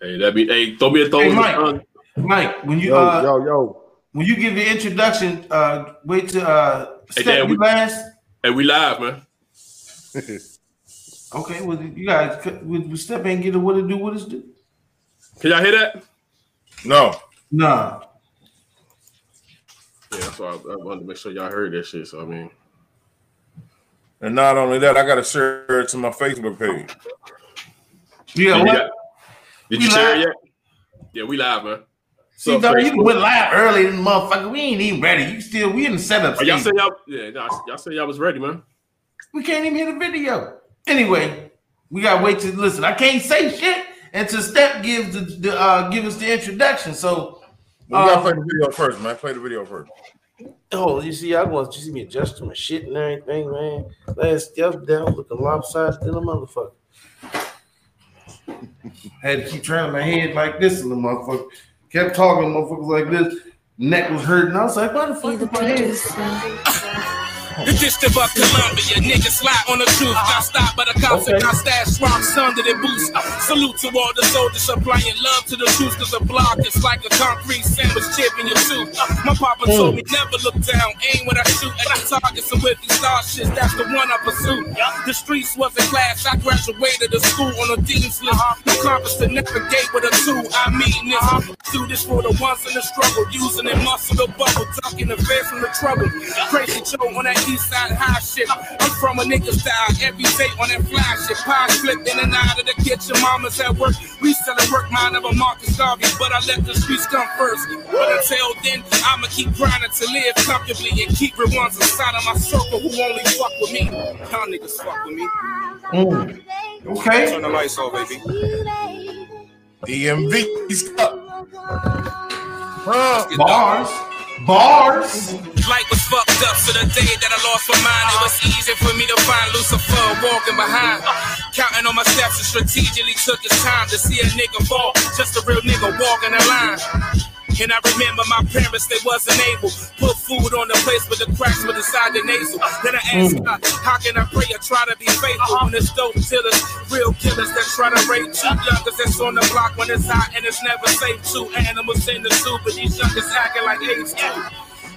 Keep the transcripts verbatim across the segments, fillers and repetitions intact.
Hey, that be hey, throw me a throw. Hey, Mike, Mike, when you yo, uh, yo, yo. when you give the introduction, uh, wait to uh, hey, Dad, we last. Hey, we live, man. Okay, well, you guys, we step in, get it. What to do? What it's do? Can y'all hear that? No. Nah. Yeah, so I, I wanted to make sure y'all heard that shit. So I mean, and not only that, I got to share it to my Facebook page. Yeah. What? Got, did we you live? Share it yet? Yeah, we live, man. So you went live early, than motherfucker. We ain't even ready. You still we in the setup. Oh, y'all say y'all, yeah, y'all, y'all say y'all was ready, man. We can't even hear the video. Anyway, we gotta wait to listen. I can't say shit until Step gives the, the uh give us the introduction. So well, we um, gotta play the video first, man. Play the video first. Oh, you see, I want you see me adjusting my shit and everything, man. Last Step down looking lopsided than a motherfucker. I had to keep turning my head like this in the motherfucker. Kept talking to motherfuckers like this. Neck was hurting. I was like, why the fuck is my head? The District of Columbia, niggas lie on the truth. Got stopped by the cops okay. and got stashed rocks under their boots. Uh, salute to all the soldiers supplying love to the truth. Cause a block is like a concrete sandwich chip in your soup. Uh, my papa mm. told me never look down, aim when I shoot. And I target some whippy star shit, that's the one I pursue. Yeah. The streets was a class, I graduated the school on a dean's list. Uh-huh. The compass to navigate with a two, I mean this. Uh-huh. Do this for the ones in the struggle, using their muscle to bubble, tucking the fence from the trouble. Crazy Joe on that East Side high shit. I'm from a nigga style every day on that fly shit. Pies flipped in and out of the kitchen. Mama's at work. We still at work. Mine of a Marcus Garvey, but I let the streets come first. But until then, I'ma keep grinding to live comfortably and keep the ones inside of my circle who only fuck with me. Y'all niggas fuck with me. Mm. Okay. Turn the lights off, baby. D M V's up. Bruh, bars. Bars. Life was fucked up, so the day that I lost my mind, it was easy for me to find Lucifer walking behind. Counting on my steps and strategically took his time to see a nigga fall. Just a real nigga walking the line. And I remember my parents, they wasn't able. Put food on the place, but the cracks were inside the nasal. Then I asked God, how can I pray or try to be faithful when it's dope dealers, real killers that try to rape you? Youngers that's on the block when it's hot and it's never safe to. Animals in the zoo, but these youngers acting like apes too.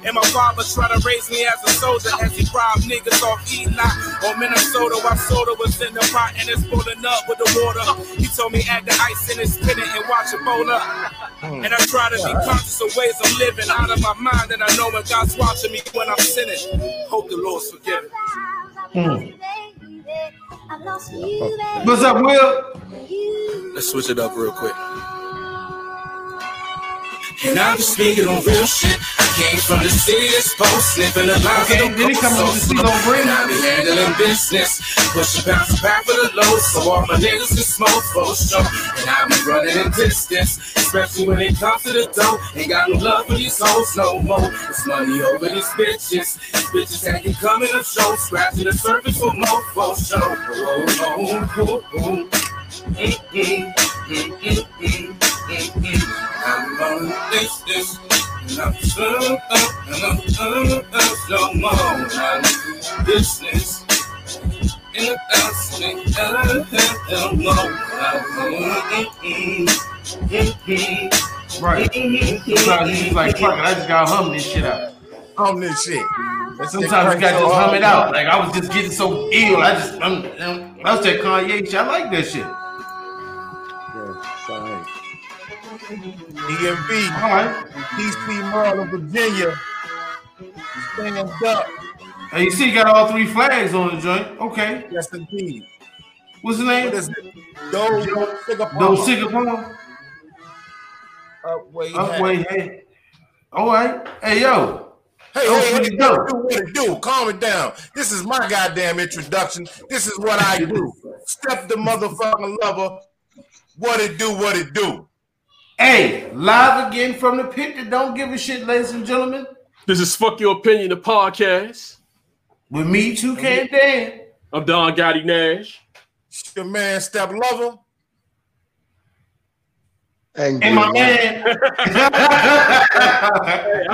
And my father tried to raise me as a soldier as he robbed niggas off E-Lot or Minnesota while soda was in the pot and it's boiling up with the water. He told me add the ice in it, spin it, and watch it boil up. And I try to be conscious of ways of living out of my mind and I know when God's watching me when I'm sinning. Hope the Lord's forgiving. Hmm. What's up, Will? Let's switch it up real quick. And I'm just speaking on real shit. I came from the city that's post, sniffing a lot of them coast. So I be handling business, push a bounce back for the low. So all my niggas can smoke for sure. And I be running in distance, especially when it comes to the dough. Ain't got no love for these hoes no more. It's money over these bitches. These bitches that can come in a show, scratching the surface for more for show. Oh, oh, oh, oh. Mm-mm, mm-mm, mm-mm, mm-mm. I'm on this, this, and I'm so up, and I'm so up, no more. I'm business, and I'm sneaking up, no more. I'm mm-mm, mm-mm. Right. Sometimes you like, fuck it, I just gotta hum this shit out. Hum this shit. That's sometimes you gotta just hum it out. Like, I was just getting so ill, I just, I'm, I'm, I was that Kanye shit, I like that shit. D M V, all right. D C Murder, Virginia, stand up. Hey, you see, you got all three flags on the joint. Okay. Yes, indeed. What's his name? What is it? Do Do Sigapon. Upway Upway Head. All right. Hey, yo. Hey, oh, hey, hey, yo, do what it do. Calm it down. This is my goddamn introduction. This is what I do. Step the motherfucking lover. What it do, what it do. Hey, live again from the pit that don't give a shit, ladies and gentlemen. This is Fuck Your Opinion, the podcast. With me, two K Dan. I'm Don Gotti Nash. It's your man, Step Lover. And, and my man. Hey, I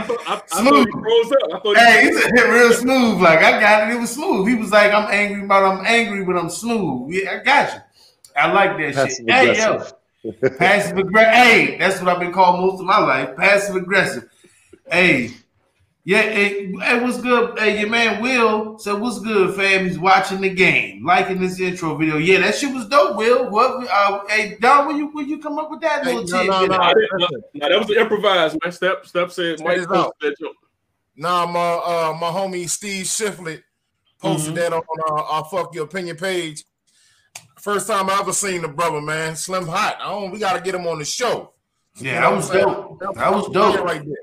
thought, I, I smooth. Thought he rose up. I thought he hey, he said it real smooth. Like, I got it. It was smooth. He was like, I'm angry, but I'm angry, but I'm smooth. Yeah, I got you. I like that. That's shit. Hey, yo. Passive aggressive. Hey, that's what I've been called most of my life. Passive aggressive. Hey, yeah. Hey, hey, what's good? Hey, your man Will said, "What's good, fam?" He's watching the game, liking this intro video. Yeah, that shit was dope, Will. What? Uh, hey, Don, when you when you come up with that little hey, no, no, no, I didn't, no, no, that was improvised. My step step said, "Mike posted that." Nah, my uh, my homie Steve Shiflett posted mm-hmm. that on uh, our Fuck Your Opinion page. First time I ever seen the brother, man. Slim Hot. I don't, we gotta get him on the show. Yeah, you know that, was that was dope. That was dope right there.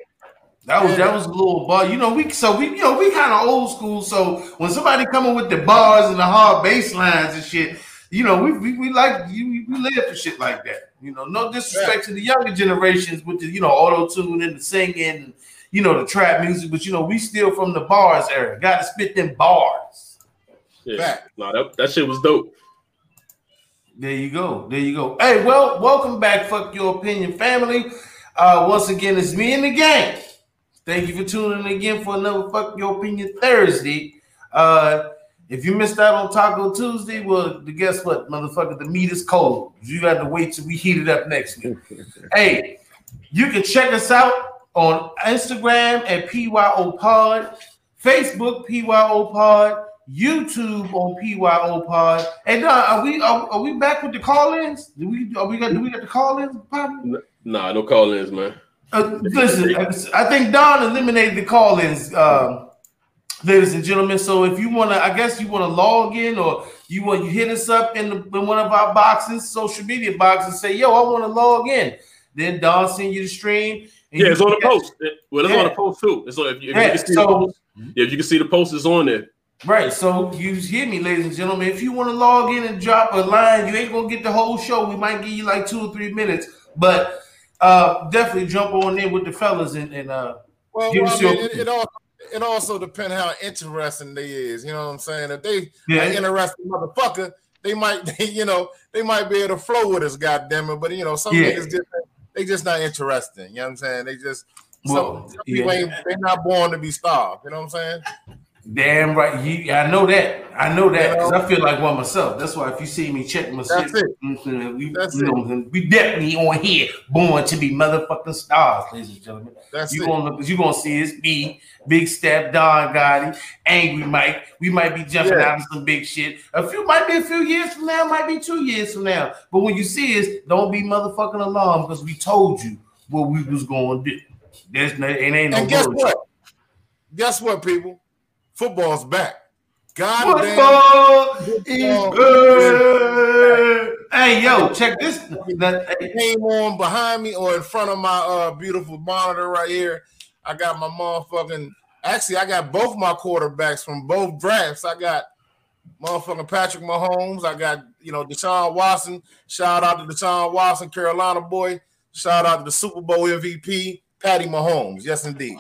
That was yeah. that was a little bar. You know, we so we you know we kind of old school. So when somebody coming with the bars and the hard bass lines and shit, you know, we we, we like you we live for shit like that. You know, no disrespect yeah. to the younger generations with the you know auto-tune and the singing and you know the trap music, but you know, we still from the bars era. Gotta spit them bars. Yeah. No, that, that shit was dope. There you go. There you go. Hey, well, welcome back, Fuck Your Opinion family. Uh, once again, it's me and the gang. Thank you for tuning in again for another Fuck Your Opinion Thursday. Uh, if you missed out on Taco Tuesday, well, guess what, motherfucker? The meat is cold. You got to wait till we heat it up next week. Hey, you can check us out on Instagram at P Y O Pod, Facebook P Y O Pod, YouTube on P Y O Pod. And uh, are we are, are we back with the call-ins? Do we are we got do we got the call-ins? No, nah, no call-ins, man. Uh, listen, I think Don eliminated the call-ins, uh, ladies and gentlemen. So if you wanna, I guess you wanna log in or you want you hit us up in, the, in one of our boxes, social media boxes, say, "Yo, I want to log in." Then Don send you the stream. Yeah, it's on the post. It. Well, it's yeah. on the post too. So if you, if yeah. you can see so, the post, yeah, if you can see the post, it's on there. Right, so you hear me, ladies and gentlemen. If you want to log in and drop a line, you ain't gonna get the whole show. We might give you like two or three minutes, but uh, definitely jump on in with the fellas and, and uh, well, give well, us I mean, your. It, it also it also depends how interesting they is. You know what I'm saying? If they yeah. an interesting motherfucker, they might they, you know they might be able to flow with us, goddamn it. But you know some niggas yeah. just they just not interesting. You know what I'm saying? They just well, some people yeah. ain't they're not born to be starved. You know what I'm saying? Damn right, you. I know that. I know that because I feel like one myself. That's why if you see me check myself, that's it. We, that's you know, it. We definitely on here, born to be motherfucking stars, ladies and gentlemen. That's you it. Gonna look, you gonna see it's me, Big Step, Don Gotti, Angry Mike. We might be jumping yeah. out of some big shit. A few might be a few years from now, might be two years from now. But when you see us, don't be motherfucking alarmed because we told you what we was gonna do. There's no, it ain't no. And guess bullshit. What? Guess what, people. Football's back. God Football damn. Football is good. Hey, yo, check this. It came on behind me or in front of my uh, beautiful monitor right here. I got my motherfucking. Actually, I got both my quarterbacks from both drafts. I got motherfucking Patrick Mahomes. I got, you know, Deshaun Watson. Shout out to Deshaun Watson, Carolina boy. Shout out to the Super Bowl M V P, Patty Mahomes. Yes, indeed.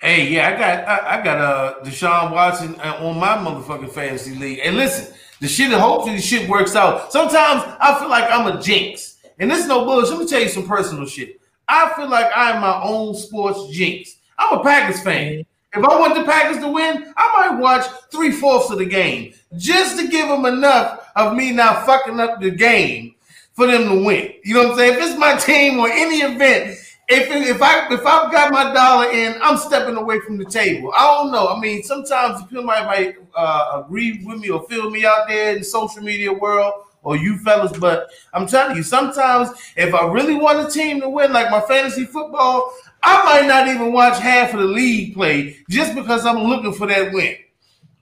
Hey, yeah, I got I, I got uh Deshaun Watson on my motherfucking fantasy league. And listen, the shit hopefully the shit works out. Sometimes I feel like I'm a jinx, and this is no bullshit. Let me tell you some personal shit. I feel like I'm my own sports jinx. I'm a Packers fan. If I want the Packers to win, I might watch three fourths of the game just to give them enough of me not fucking up the game for them to win. You know what I'm saying? If it's my team or any event. If if I if I've got my dollar in, I'm stepping away from the table. I don't know. I mean, sometimes people might might uh, agree with me or feel me out there in the social media world or you fellas, but I'm telling you, sometimes if I really want a team to win, like my fantasy football, I might not even watch half of the league play just because I'm looking for that win.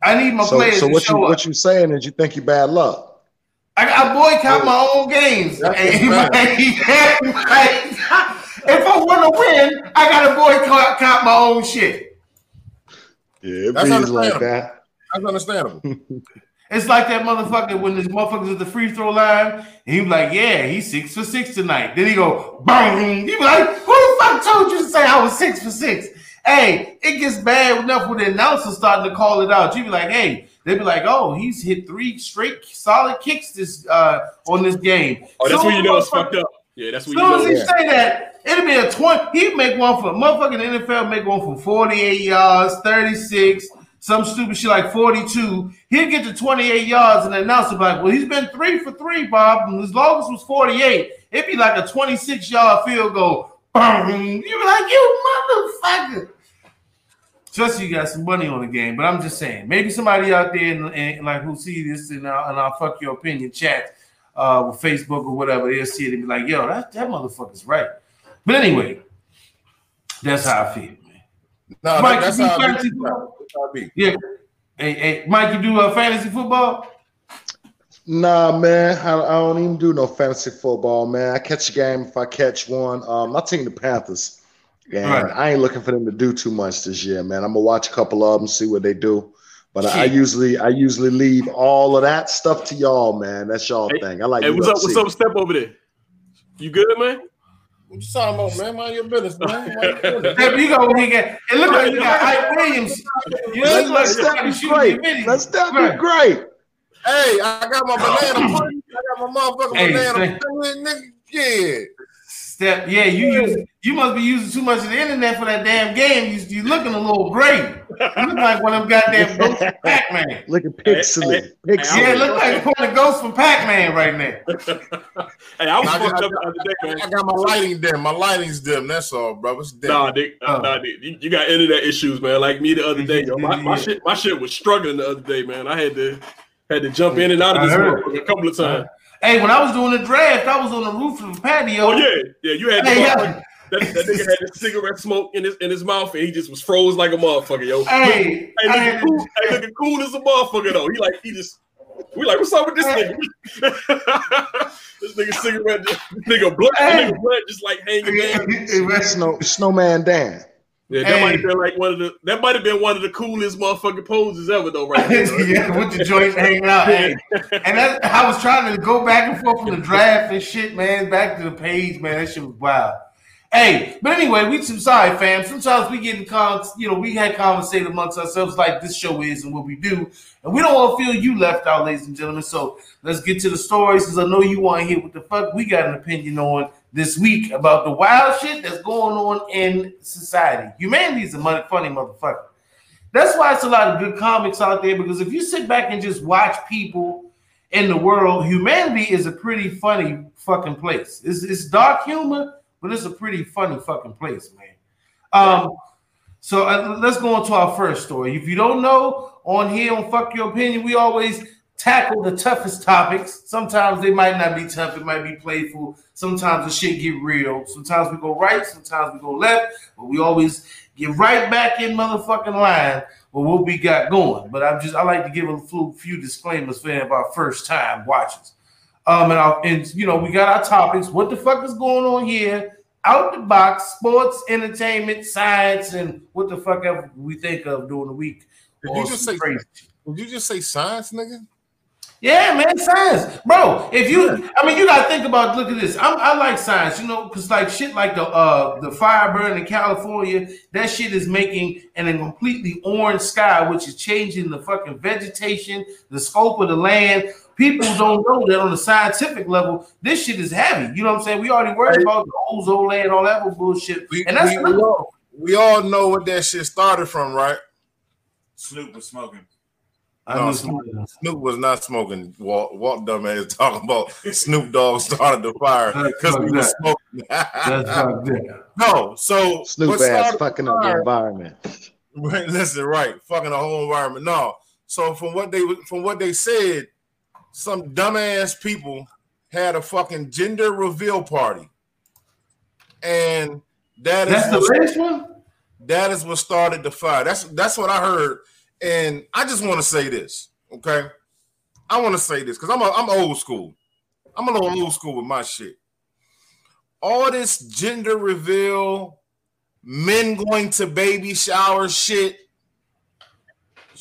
I need my so, players. So to what show you up. What you saying is you think you bad luck. I, I boycott hey. my own games. Hey, right. Right. Right. If I want to win, I got to boycott my own shit. Yeah, it that's like that. That's understandable. It's like that motherfucker when this motherfucker's at the free throw line, and he be like, yeah, he's six for six tonight. Then he go, boom. You be like, who the fuck told you to say I was six for six? Hey, it gets bad enough when the announcers starting to call it out. You be like, hey. They be like, oh, he's hit three straight solid kicks this uh, on this game. Oh, that's so when you know it's fucked up. Yeah, that's what you know. As soon as he say that, it'll be a twenty. He'd make one for motherfucking N F L, make one for forty-eight yards, thirty-six, some stupid shit like forty-two. He'd get to twenty-eight yards and announce it like, well, he's been three for three, Bob. And his longest was forty-eight. It'd be like a twenty-six-yard field goal. You'd be like, you motherfucker. Trust you got some money on the game, but I'm just saying, maybe somebody out there and, and like who see this in our, in our Fuck Your Opinion chat uh, with Facebook or whatever, they'll see it and be like, yo, that, that motherfucker's right. But anyway, that's how I feel, man. No, Mike, that's, you do how fantasy football? That's how I be. Yeah. Hey, hey, Mike, you do uh, fantasy football? Nah, man, I, I don't even do no fantasy football, man. I catch a game if I catch one. Um, my team, the Panthers. And right. I ain't looking for them to do too much this year, man. I'm gonna watch a couple of them, see what they do. But I, I usually, I usually leave all of that stuff to y'all, man. That's y'all hey, thing. I like. Hey, what's up? What's up? Step over there. You good, man? What you talking about, man? Mind your business, man. Mind your business. Hey, you go, we get. It look like you got Ike Williams. You look like Steph be great. Let's Steph be great. Hey, I got my banana. I got my motherfucking hey, banana. Nigga, yeah. Step, yeah, you use, you must be using too much of the internet for that damn game. You, you looking a little great. You look like one of them goddamn ghosts from Pac-Man. Looking pixelated. Hey, hey, yeah, look like one of the ghosts from Pac-Man right now. Hey, I was I, fucked I, up the other day, man. I got my lighting dim. My lighting's dim. That's all, bro. It's dim. Nah, Dick. Oh. Nah, Dick. You, you got internet issues, man. Like me the other day, yo. My, my shit, my shit was struggling the other day, man. I had to had to jump in and out of this one a couple of times. Hey, when I was doing the draft, I was on the roof of the patio. Oh yeah, yeah, you had hey, yeah. That, that nigga had his cigarette smoke in his in his mouth, and he just was froze like a motherfucker, yo. Hey, hey, nigga, cool, hey, looking cool as a motherfucker though. He like he just we like what's up with this hey. nigga? This nigga cigarette, this nigga blood, hey. nigga blood just like hanging down. Snow, snowman Dan. Yeah, that hey. might have been like one of the that might have been one of the coolest motherfucking poses ever though, right? Yeah, with the joints hanging out. Hey. And that, I was trying to go back and forth from the draft and shit, man, back to the page, man. That shit was wild. Hey, but anyway, we sorry, fam. Sometimes we get in con, you know, we had conversation amongst ourselves like this show is and what we do, and we don't want to feel you left out, ladies and gentlemen. So let's get to the stories because I know you want to hear what the fuck we got an opinion on this week about the wild shit that's going on in society. Humanity's a funny motherfucker. That's why it's a lot of good comics out there, because if you sit back and just watch people in the world, humanity is a pretty funny fucking place. It's, it's dark humor, but it's a pretty funny fucking place, man. Um, so uh, let's go on to our first story. If you don't know, on here on Fuck Your Opinion, we always tackle the toughest topics. Sometimes they might not be tough. It might be playful. Sometimes the shit get real. Sometimes we go right. Sometimes we go left. But we always get right back in motherfucking line with what we got going. But I'm just I like to give a few, few disclaimers for any of our first time watchers. Um, and, I'll, and you know we got our topics. What the fuck is going on here? Out the box, sports, entertainment, science, and what the fuck ever we think of during the week. Did you just say crazy? Did you just say science, nigga? Yeah, man, science, bro. If you, I mean, you gotta think about. Look at this. I'm, I like science, you know, because like shit, like the uh, the fire burn in California, that shit is making an a completely orange sky, which is changing the fucking vegetation, the scope of the land. People don't know that on the scientific level, this shit is heavy. You know what I'm saying? We already worried about the ozone layer and all that bullshit, we, and that's we, all, we all know what that shit started from, right? Snoop was smoking. No, Snoop, Snoop was not smoking. Walt, Walt dumbass talking about Snoop Dogg started the fire because we were smoking. That's no, so Snoop ass fucking up the environment. Listen, right, fucking the whole environment. No, so from what they from what they said, some dumbass people had a fucking gender reveal party, and that that's is the latest one. That is what started the fire. That's that's what I heard. And I just want to say this, okay? I want to say this because I'm a, I'm old school. I'm a little old school with my shit. All this gender reveal, men going to baby shower shit.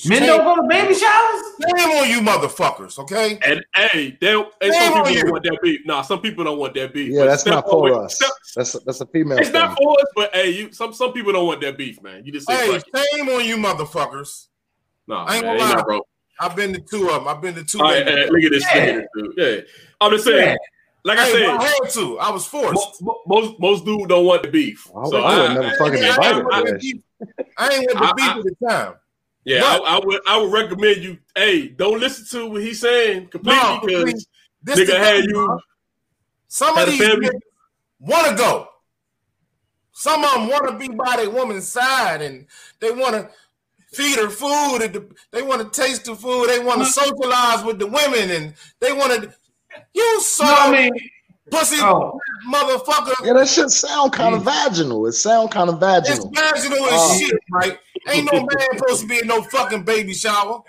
Men don't go to baby showers? Damn on you motherfuckers, okay? And hey, they, and some people you. don't want that beef. Nah, some people don't want that beef. Yeah, that's not for always, us. Step, that's a, that's a female It's thing. Not for us, but hey, you, some, some people don't want that beef, man. You just say hey, shame on you motherfuckers. No, I ain't man, gonna lie, bro. I've been to two of them. I've been to two. All right, hey, look at this. Yeah. Look at this, dude. Yeah, I'm just saying. Yeah. Like hey, I said, I had to. I was forced. Most most, most dudes don't want the beef. I, so I, I would never I, fucking invited. I, I, I, I ain't with the beef at the time. Yeah, I, I would I would recommend you, hey, don't listen to what he's saying completely, no, because nigga thing, had you. Some had of these want to go. Some of them want to be by their woman's side, and they want to feed her food, and they want to taste the food, they want to socialize with the women, and they want to, you saw no, I mean, pussy oh. motherfucker. Yeah, that shit sound kind of vaginal. It sound kind of vaginal. It's vaginal as um, shit, right? Ain't no man supposed to be in no fucking baby shower.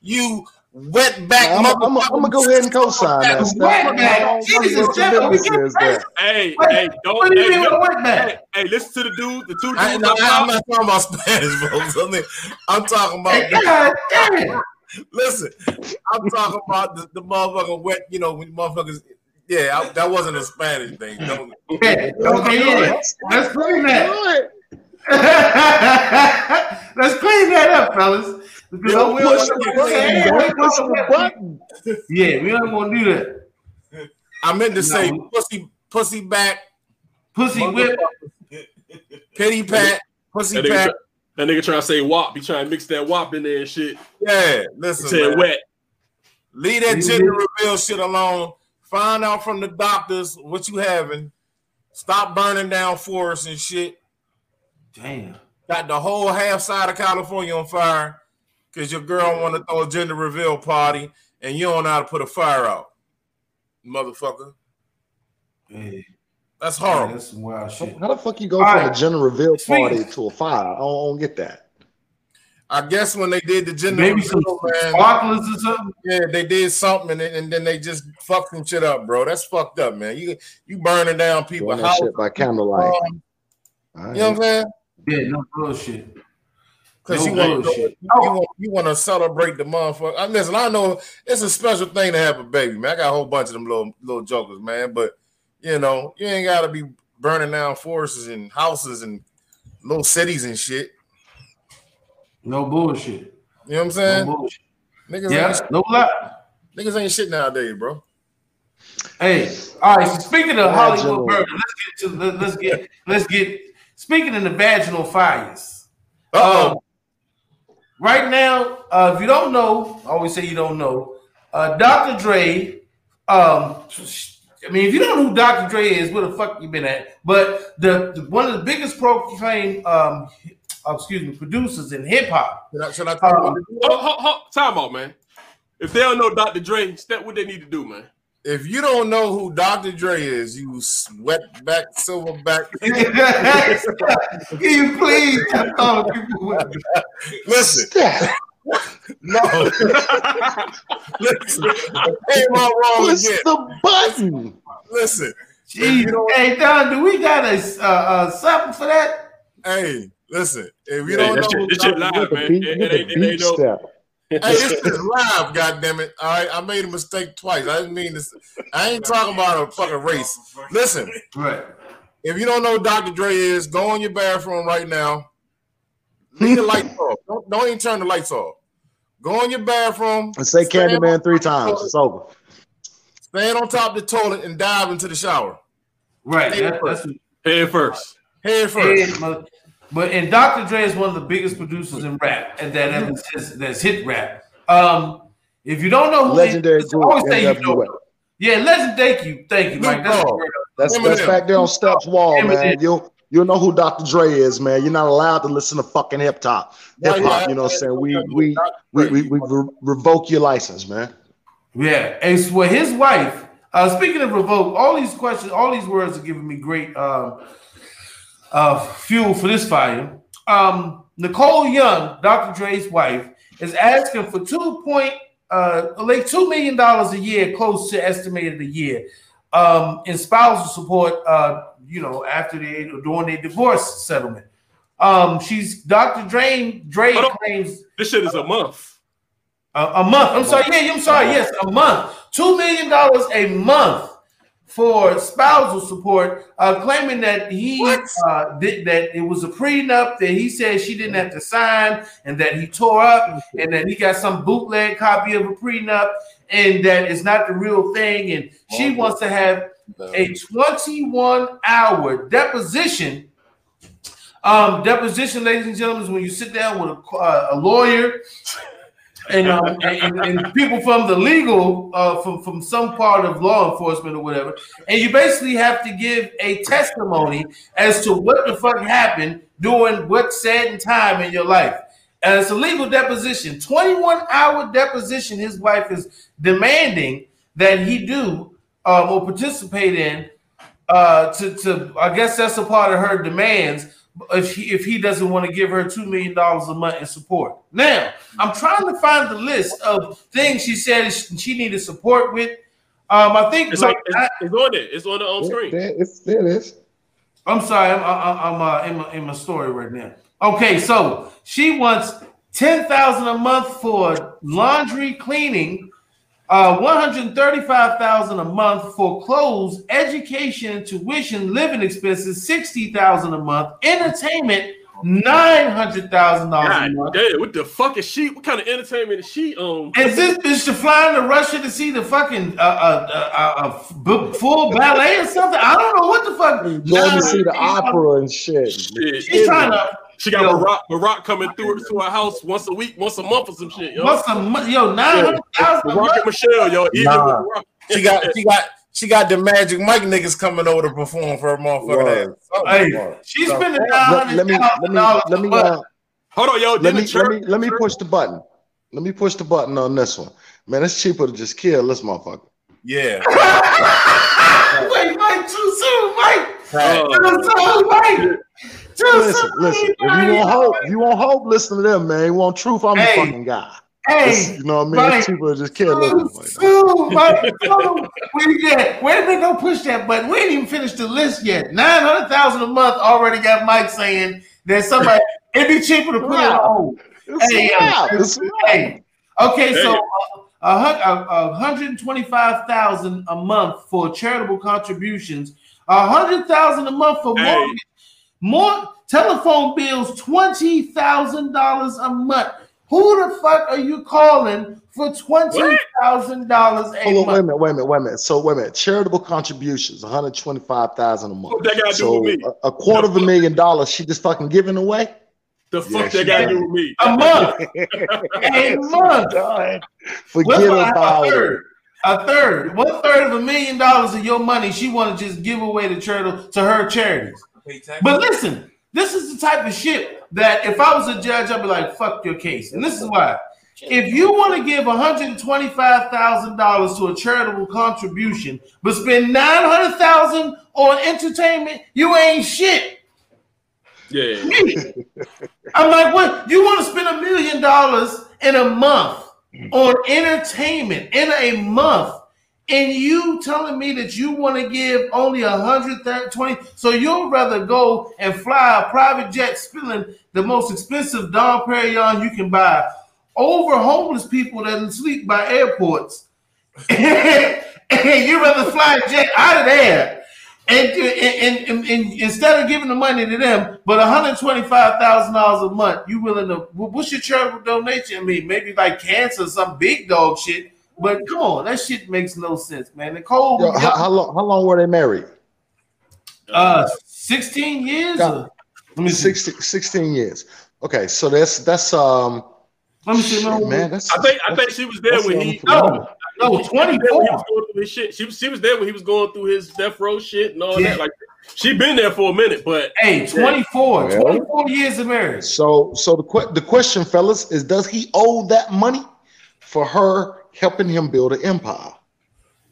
You wet back nah, motherfucker. I'm gonna go ahead and co-sign that. Wet back. Jesus, Jeff, we get Hey, what, hey, don't. What do you hey, mean with wet back? Hey, listen to the dude. The two dudes. I'm not talking about Spanish, bro. I'm talking about. God damn it. Listen, I'm talking about the, the motherfucking wet, you know, when motherfuckers, yeah, I, that wasn't a Spanish thing. Don't, okay, okay, yeah. Let's clean that. Let's clean that up, fellas. Yo, push push the button, bro. Push the button. Yeah, we don't want to do that. I meant to say no. pussy, pussy back, pussy whip, pity pat, pussy that pat. That nigga trying to say W A P. He trying to mix that W A P in there and shit. Yeah, listen. Said wet. Leave that gender reveal shit alone. Find out from the doctors what you having. Stop burning down forests and shit. Damn. Got the whole half side of California on fire because your girl want to throw a gender reveal party and you don't know how to put a fire out. Motherfucker. Yeah. That's horrible. Man, that's some wild shit. How the fuck you go all from right. a gender reveal party Please. to a fire? I don't, I don't get that. I guess when they did the gender Maybe reveal, man, sparklers or something. Yeah, they did something and, and then they just fucked some shit up, bro. That's fucked up, man. You you burning down people house by candlelight. Um, right. You know what I'm saying? Yeah, no bullshit. Because no you, you want to celebrate the motherfucker. I, listen, I know it's a special thing to have a baby, man. I got a whole bunch of them little little jokers, man, but. You know, you ain't gotta be burning down forests and houses and little cities and shit. No bullshit. You know what I'm saying? No bullshit. Niggas yeah, ain't no lie. Niggas ain't shit nowadays, bro. Hey, all right. So speaking of Hollywood burger, let's get to let's get let's get speaking in the vaginal fires. Uh-oh. Um, right now, uh, if you don't know, I always say you don't know. Uh, Doctor Dre, um. I mean, if you don't know who Doctor Dre is, where the fuck you been at? But the, the one of the biggest proclaimed, um, excuse me, producers in hip hop. Should I talk about this? Time out, man. If they don't know Doctor Dre, step what they need to do, man. If you don't know who Doctor Dre is, you sweatback, silverback. Can you please tell people? Listen. No, listen, hey, my wrong Push again. the button. Listen, you know, hey, Don, do we got a uh, something for that? Hey, listen, if you hey, don't know, this shit live, man. It, it, it, it ain't no. Hey, this is live, goddammit. All right, I made a mistake twice. I didn't mean this. I ain't talking about a fucking race. Listen, right. If you don't know who Doctor Dre is, go in your bathroom right now. Leave the lights off. Don't, don't even turn the lights off. Go in your bathroom. And say Candyman three times. It's over. Stand on top of the toilet and dive into the shower. Right. Head, that, first. That's Head first. Head first. Head, but and Doctor Dre is one of the biggest producers in rap, and that ever since that's hit rap. Um, if you don't know who legendary is, group, always say you know. Yeah, legend. Thank you, thank you, Mike. That's that's, that's back there on Steph's wall, man. You. You know who Doctor Dre is, man. You're not allowed to listen to fucking hip hop. Hip hop, you know what I'm saying? We we we we, we re revoke your license, man. Yeah, and so his wife. Uh, speaking of revoke, all these questions, all these words are giving me great uh, uh, fuel for this fire. Um, Nicole Young, Doctor Dre's wife, is asking for two point uh, like two million dollars a year, close to estimated a year, um, in spousal support. Uh, You know, after they during their divorce settlement, um, she's Doctor Dre. Dre claims this shit is a month. A, a month. I'm sorry. Yeah, I'm sorry. Yes, a month. Two million dollars a month for spousal support, uh, claiming that he uh, did that. It was a prenup that he said she didn't have to sign, and that he tore up, and that he got some bootleg copy of a prenup, and that it's not the real thing, and she oh, wants to have. No. A twenty-one hour deposition Um, deposition, ladies and gentlemen, is when you sit down with a, uh, a lawyer and, um, and and people from the legal, uh, from, from some part of law enforcement or whatever, and you basically have to give a testimony as to what the fuck happened during what certain time in your life. And it's a legal deposition, twenty-one hour deposition his wife is demanding that he do um, or participate in. Uh, to, to I guess that's a part of her demands if he, if he doesn't want to give her two million dollars a month in support. Now, I'm trying to find the list of things she said she needed support with. Um, I think it's, like, on, it's, it's on it. It's on the on screen. There, it's, there it is. I'm sorry. I'm, I'm, I'm uh, in, my, in my story right now. Okay, so she wants ten thousand dollars a month for laundry cleaning, uh, one hundred thirty-five thousand dollars a month for clothes, education, tuition, living expenses, sixty thousand dollars a month, entertainment, nine hundred thousand dollars a month. Damn, what the fuck is she? What kind of entertainment is she on? Is this bitch to flying to Russia to see the fucking uh, uh, uh, uh, full ballet or something? I don't know what the fuck. Going nah, to see the opera and shit. shit. She's trying to. She got Barack, Barack coming through to her house once a week, once a month or some shit. Yo. Once a month, yo, nine hundred thousand. Barack and Michelle, yo. Nah. She got, she got, she got the Magic Mike niggas coming over to perform for her motherfucking ass. Oh, hey, she's so, spending nine hundred thousand dollars. Let me, let me, let me, uh, hold on, yo. Let me, let me, let me push the button. Let me push the button on this one. Man, it's cheaper to just kill this motherfucker. Yeah. Wait, Mike, too soon, Mike. Right. Oh, listen, listen. If you want hope, if you want hope, listen to them, man. You want truth? I'm hey, the fucking guy. Hey, it's, you know what I mean? These people just care. Where did they go push that button? We ain't even finished the list yet. Nine hundred thousand a month already got Mike saying that somebody it'd be cheaper to put it on. Hey, uh, hey, okay, hey. so. Uh, one hundred twenty-five thousand dollars a month for charitable contributions, one hundred thousand dollars a month for mortgage, hey. more telephone bills, twenty thousand dollars a month. Who the fuck are you calling for twenty thousand dollars a month? Wait a minute, wait a minute, wait a minute. So wait a minute. Charitable contributions, one hundred twenty-five thousand dollars a month. That gotta so do with me? A, a quarter of a million dollars she just fucking giving away? The fuck yeah, that got to do with me? A month. A month. Forget about it. A third. One third of a million dollars of your money she want to just give away to, turtle, to her charities. But listen, this is the type of shit that if I was a judge, I'd be like, fuck your case. And this is why. If you want to give one hundred twenty-five thousand dollars to a charitable contribution, but spend nine hundred thousand dollars on entertainment, you ain't shit. Yeah, I'm like, what? You want to spend a million dollars in a month on entertainment in a month, and you telling me that you want to give only a hundred twenty? So you'd rather go and fly a private jet, spilling the most expensive Dom Perignon you can buy over homeless people that sleep by airports, and you rather fly a jet out of there. And, and, and, and instead of giving the money to them, but one hundred twenty-five thousand dollars a month, you willing to, what's your charitable donation? I mean, maybe like cancer, some big dog shit. But come on, that shit makes no sense, man. Nicole, Yo, how, how, long, how long were they married? Uh, sixteen years? Let me sixteen, sixteen years. Okay, so that's, that's, um, let me see, shit, man. man that's, I, think, that's, I think she was there when he, no. No, twenty-four. She, she, she was there when he was going through his death row shit and all yeah. that. Like, she been there for a minute, but hey, twenty-four, yeah. twenty-four years of marriage. So, so the que the question, fellas, is does he owe that money for her helping him build an empire?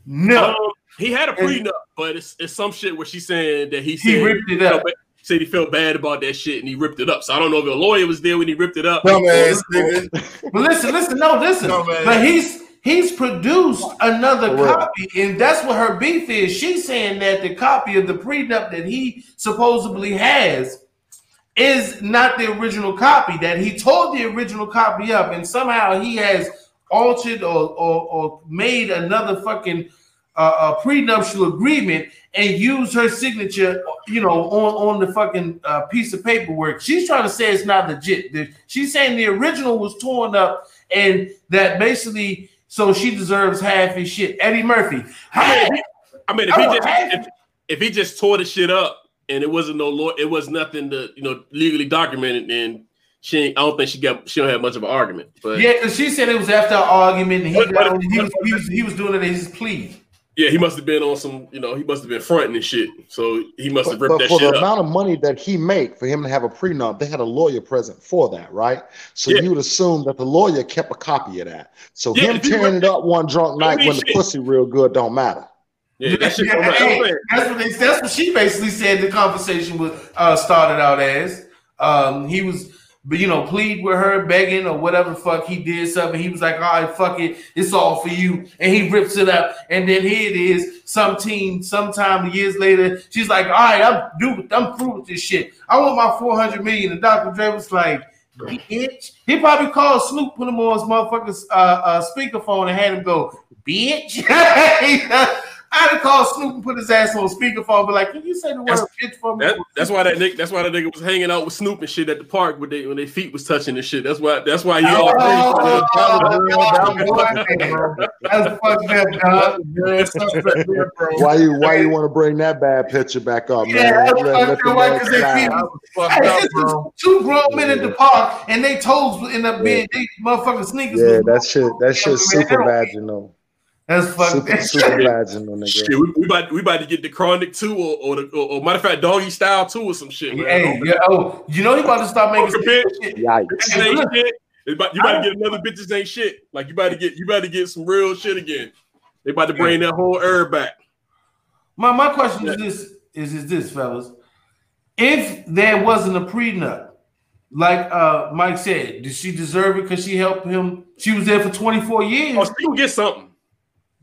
No, um, he had a prenup, but it's it's some shit where she's saying that he, he said, ripped it up. He said he felt bad about that shit and he ripped it up. So I don't know if a lawyer was there when he ripped it up. No, man, but listen, listen, no, listen, no, man. But he's. He's produced another copy, and that's what her beef is. She's saying that the copy of the prenup that he supposedly has is not the original copy, that he told the original copy up, and somehow he has altered or, or, or made another fucking uh, a prenuptial agreement and used her signature, you know, on, on the fucking uh, piece of paperwork. She's trying to say it's not legit. She's saying the original was torn up and that basically... So she deserves half his shit. Eddie Murphy. I mean, I mean if, he just, if, if he just tore the shit up and it wasn't no law. It was nothing to, you know, legally documented. And she, I don't think she got. She don't have much of an argument. But yeah, because she said it was after an argument. And he, but, got, but, he, was, he was he was doing it as his plea. Yeah, he must have been on some. You know, he must have been fronting and shit. So he must have ripped but that shit up. For the amount of money that he made, for him to have a prenup, they had a lawyer present for that, right? So yeah. You would assume that the lawyer kept a copy of that. So yeah, him tearing it up one drunk night when shit. The pussy real good don't matter. Yeah, that shit yeah, hey, that's, what they, that's what she basically said. The conversation was uh, started out as um, he was, you know, plead with her, begging or whatever the fuck he did something. He was like, all right, fuck it, it's all for you, and he rips it up. And then here it is, some teen, sometime years later, she's like, all right, I'm dude, I'm through with this shit. I want my four hundred million. And Doctor Dre was like, bitch. He probably called Snoop, put him on his motherfucker's uh, uh, speakerphone, and had him go, bitch. I'd have called Snoop and put his ass on speakerphone, be like, "Can you say the word bitch for me?" That, that's why that nigga. That's why that nigga was hanging out with Snoop and shit at the park when they when their feet was touching and shit. That's why. That's why you oh, all. Oh, oh, that's fucked up, dog. Why you Why you want to bring that bad picture back up, yeah, man? Yeah, because they feet. Two grown men yeah. in the park and they toes end up being yeah. they motherfucking sneakers. Yeah, that shit. That shit super vaginal. That's fucking super, super vaginal, nigga. Shit, we, we, about, we about to get the Chronic two or or, the, or, or matter of fact, Doggy Style two or some shit. Man. Hey, yeah, oh, you know he about to stop making shit. Yikes. Ain't shit. You about to get another bitches ain't shit. Like you about to get you about to get some real shit again. They about to bring that whole herb back. My my question yeah. is this is, is this, fellas. If there wasn't a prenup, like uh, Mike said, did she deserve it because she helped him? She was there for twenty-four years. Oh, she will get something.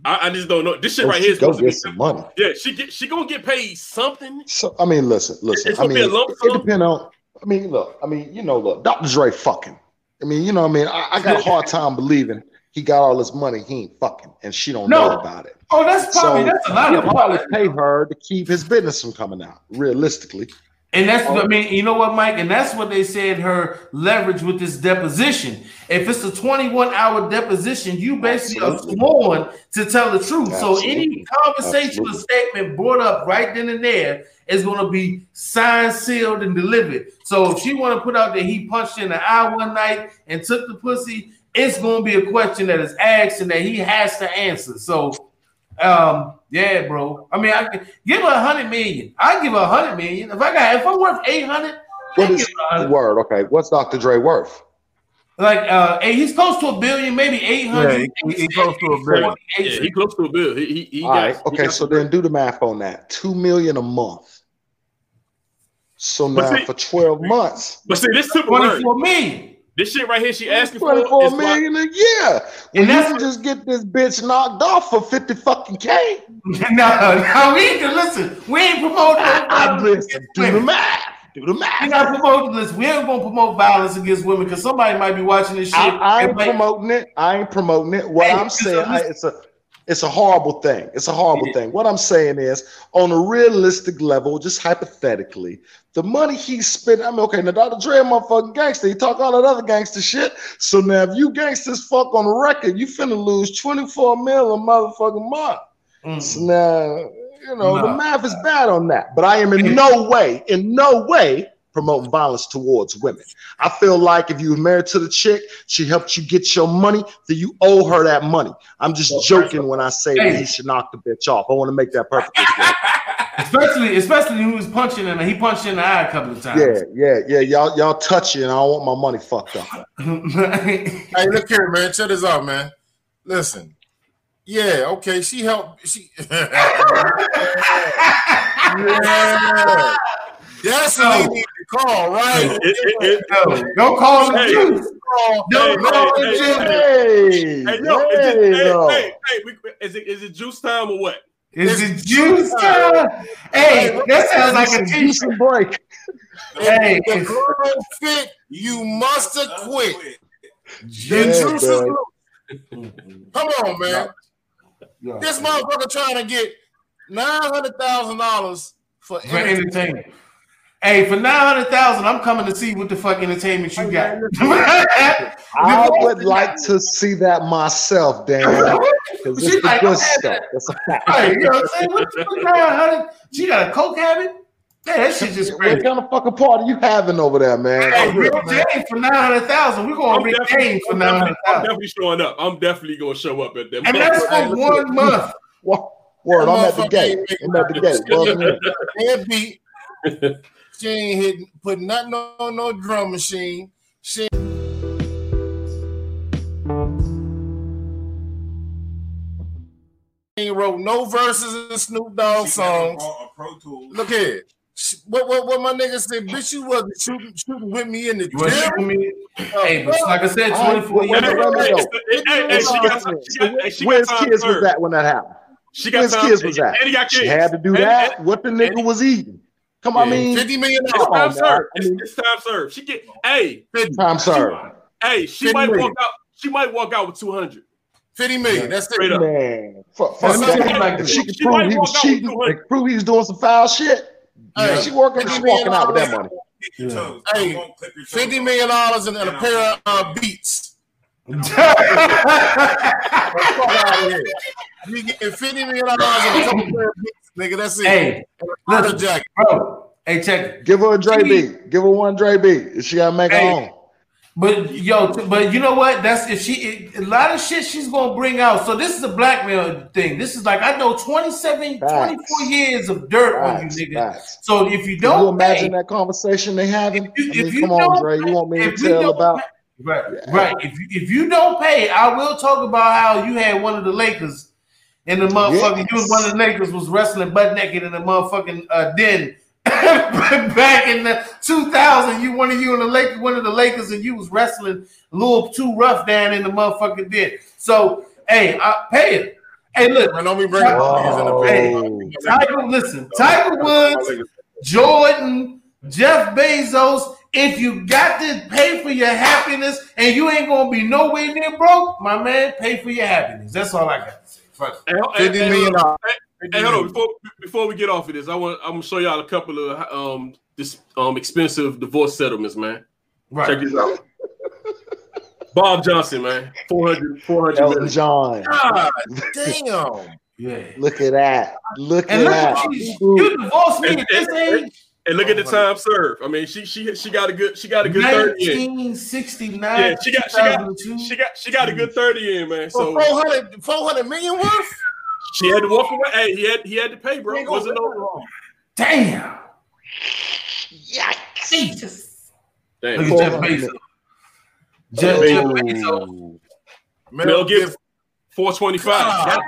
I, I just don't know. This shit oh, right here is supposed to be some money. Yeah, she get she gonna get paid something. So I mean, listen, listen. It's I mean, be a lump sum. It depends on. I mean, look. I mean, you know, look. Doctor Dre fucking. I mean, you know, what I mean, I, I got a hard time believing he got all this money. He ain't fucking, and she don't no. know about it. Oh, that's probably so, that's a lot of money. Pay her to keep his business from coming out. Realistically. And that's what I mean. You know what, Mike? And that's what they said her leverage with this deposition. If it's a twenty-one hour deposition, you basically Absolutely. Are sworn to tell the truth. Absolutely. So any conversation or statement brought up right then and there is going to be signed, sealed, and delivered. So if she want to put out that he punched in the eye one night and took the pussy, it's going to be a question that is asked and that he has to answer. So, um, yeah, bro. I mean, I give her a hundred million. I give her a hundred million. If I got, if I'm worth eight hundred, what is the word? Okay, what's Doctor Dre worth? Like, uh, hey, he's close to a billion, maybe eight hundred. Yeah, he's close to a billion. Yeah, he's close to a bill. He, he, he All got, right. Okay, he so then bill. Do the math on that. Two million a month. So now see, for twelve months. But see, this took twenty-four million. This shit right here, she asking for a million a year. When and you can just get this bitch knocked off for fifty fucking K. No, no, we ain't listen. We ain't promoting I, I listen, do the math. Do the math. We're not promoting this. We ain't gonna promote violence against women because somebody might be watching this shit. I, I ain't like, promoting it. I ain't promoting it. What hey, I'm saying, I, it's a It's a horrible thing. It's a horrible thing. What I'm saying is, on a realistic level, just hypothetically, the money he spent, I mean, okay, now Doctor Dre, motherfucking gangster, he talk all that other gangster shit. So now if you gangsters fuck on the record, you finna lose twenty-four mil a motherfucking month. Mm. So now, you know, no. the math is bad on that. But I am in no way, in no way, promoting violence towards women. I feel like if you were married to the chick, she helped you get your money, then you owe her that money. I'm just well, joking when I say hey. That he should knock the bitch off. I want to make that perfectly clear. Especially, especially who was punching and he punched in the eye a couple of times. Yeah, yeah, yeah. Y'all, y'all touch it, and I don't want my money fucked up. Hey, look here, man. Check this out, man. Listen. Yeah, okay. She helped. She. yeah. That's so, what they need to call, right? It, it, it, no, don't call hey, the juice. Don't hey, call hey, the juice. Hey, hey, hey, no, hey, hey, no. hey, hey we, is, it, is it juice time or what? Is it's it juice time? time? Hey, hey that sounds like a juice break. Hey, if the girl fit, you must have quit. Yeah, the juice is loose. Come on, man. No, no, this motherfucker no. trying to get nine hundred thousand dollars for, for entertainment. entertainment. Hey, for nine hundred thousand dollars, I'm coming to see what the fuck entertainment you got. I would like to see that myself, damn. Because it's the good stuff. That's a fact. Hey, you know what I'm saying? What the fuck, nine hundred? She got a coke habit? Yeah, that shit just crazy. What kind of fucking party you having over there, man? Hey, Rick James for nine hundred thousand. We're going to Rick James for nine hundred thousand. I'm definitely showing up. I'm definitely going to show up at that. And that's for one month. What? Word, I'm at the gate. I'm at the gate. Deadbeat. She ain't hitting, putting nothing on no drum machine. She ain't. Wrote no verses in Snoop Dogg songs. Look here. What, what what my nigga said, bitch, you wasn't shooting, shooting with me in the gym. Uh, hey, but like I said, twenty-four years. Where's kids was that when that happened? She got Where's kids was that? She, got kids. She had to do Eddie, that. Eddie, what the nigga Eddie. was eating. Come on, yeah. I mean, fifty million dollars. It's time served. It's, I mean, it's time served. She get, hey. Time served. Hey, she might walk out. She might walk out with two hundred. fifty million, that's straight up. Man, fuck, fuck that. If she can prove he was cheating, like, prove he was doing some foul shit, hey, man, she working, she walking out with that money. Yeah. Hey, fifty million dollars and a pair of uh, Beats. You get fifty million dollars and a couple of pair of Beats, nigga. That's it. Hey, listen, jacket, bro. Hey, check it. Give her a Dre beat. Give her one Dre beat. She gotta make hey. her own. But yo, but you know what? That's if she it, a lot of shit she's gonna bring out. So this is a blackmail thing. This is like I know twenty-seven, facts. twenty-four years of dirt facts, on you, nigga. Facts. So if you don't, can you imagine pay, that conversation they having. If you, I mean, if come you on, don't Dre, pay, you want me to tell about? Right, yeah. right. If you, if you don't pay, I will talk about how you had one of the Lakers in the motherfucking. Yes. You was one of the Lakers was wrestling butt naked in the motherfucking uh, den. Back in the two thousand, you one of you in the Lakers, one of the Lakers, and you was wrestling a little too rough down in the motherfucking den. So hey, I pay it. Hey, look, I know we bring in the Tiger. Listen, Tiger Woods, Jordan, Jeff Bezos. If you got to pay for your happiness, and you ain't gonna be nowhere near broke, my man, pay for your happiness. That's all I got to say. fifty million dollars. Hey, hold on. Before, before we get off of this, I want I'm gonna show y'all a couple of um this um expensive divorce settlements, man. Right. Check this out. Bob Johnson, man, four hundred, four hundred. Elton John. God damn. Yeah. Look at that. Look and at look that. At you, you divorced me and, at this and, age. And look oh, at the time served. I mean, she she she got a good she got a good thirty in. nineteen sixty-nine. Yeah, she got she got she got she got a good thirty in, man. So four hundred million worth. She had to walk away. Hey, he had he had to pay, bro. It wasn't over. No Damn. Yikes. Jesus. Damn. Look at Jeff Bezos. Jeff Bezos. Mel Gibson. four twenty-five.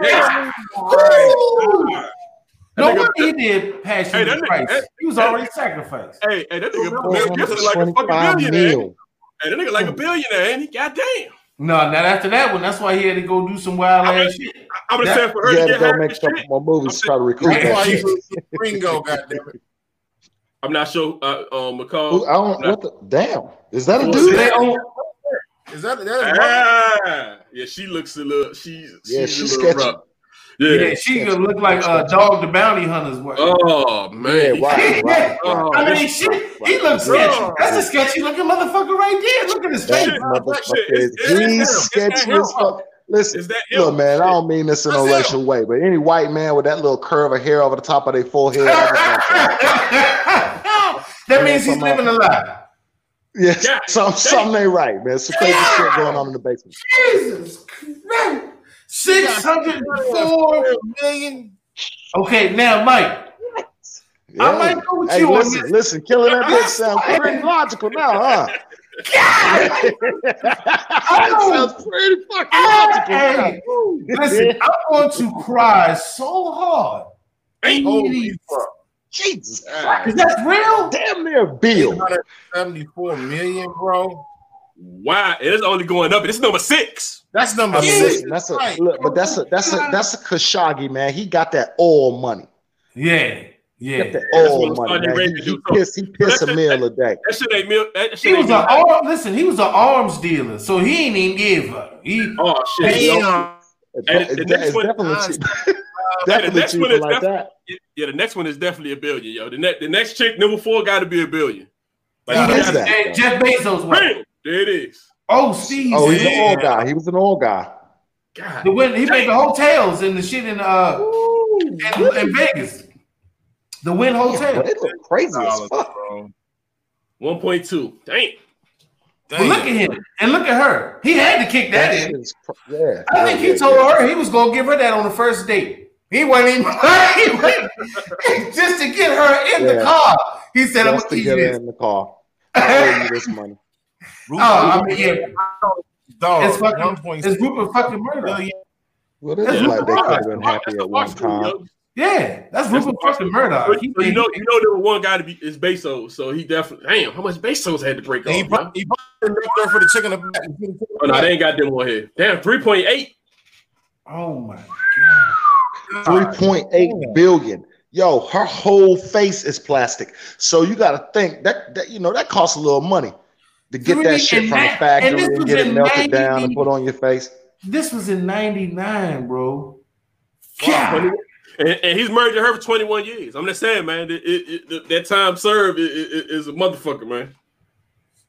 No wonder he did passion hey, that price. That, he was that, already that, sacrificed. Hey, hey, that nigga Mel Gibson like a fucking billionaire. Hey, that nigga like a billionaire, ain't he? Goddamn. No, not after that one. That's why he had to go do some wild I mean, ass shit. I'm gonna say for her to get her make some more movies to try to recoup that shit. Ringo, goddammit. I'm not sure. Uh, um, McCall. I don't. What the, damn, is that a dude? Is that? Is that ah, yeah, she looks a little. She's. Yeah, she's, she's a little rough. Yeah, yeah, she gonna look like a uh, Dog the Bounty Hunter's wife. Oh man, wow, wow, wow. I mean, she, he looks sketchy. That's a sketchy looking motherfucker right there. Look at his face. He's sketchy as fuck. Listen, look, man, I don't mean this in a racial way, but any white man with that little curve of hair over the top of their forehead, that means he's living a lie. Yes, yeah, something, something ain't right, man. Some crazy shit going on in the basement. Jesus Christ. six hundred four million. Okay, now, Mike. Yeah. I might go with hey, you listen, on this. Listen, killing that bitch sounds pretty logical now, huh? God! That sounds pretty fucking logical. Hey, listen, I'm going to cry so hard. Holy fuck. Jesus Christ. Is that real? Damn near Bill. seventy-four million, bro. Wow, it's only going up. It's number six. That's number I mean, six. That's a right. look, but that's a that's a that's a Khashoggi, man. He got that oil money. Yeah, yeah. He got that oil money. Man. He, he pissed, he pissed a shit, meal a day. That shit ain't meal. That shit he ain't was an arm. Listen, he was an arms dealer, so he ain't even give up. He oh shit. He, um, it's, it's, it's one, definitely uh, cheap. Uh, definitely cheap like that. Yeah, the next one is definitely a billion, yo. The next the next chick number four got to be a billion. Like, yeah, gotta, that, Jeff Bezos. Right. There it is. Oh, see, oh, he's yeah. an old guy. He was an old guy. God, the Wynn, he made the hotels and the shit in uh Ooh, in, in Vegas. The Wynn Hotel. Yeah, they look crazy as fuck. one point two. Damn. Well, look at him and look at her. He had to kick that, that in. Is, yeah, I think yeah, he told yeah. her he was gonna give her that on the first date. He wasn't even he went, just to get her in yeah. the car. He said, just "I'm gonna get her in the car. I'll pay you this money." Rupert, oh, I mean, yeah. Dog, it's fucking. It's Rupert fucking Murdoch. Well, they look like they could have been happy at one time. Yeah, that's Rupert fucking Murdoch. So you know, you know, there was one guy to be is Bezos, so he definitely. Damn, how much Bezos had to break off? He probably there for the chicken. Oh no, they ain't got them on here. Damn, three point eight. Oh my god, three point eight billion. Yo, her whole face is plastic, so you got to think that that you know that costs a little money to get really, that shit from that, the factory and, and get it melted ninety, down and put on your face. This was in ninety-nine, bro. Yeah. Wow, And, and he's married to her for twenty-one years. I'm just saying, man, it, it, it, that time served is a motherfucker, man.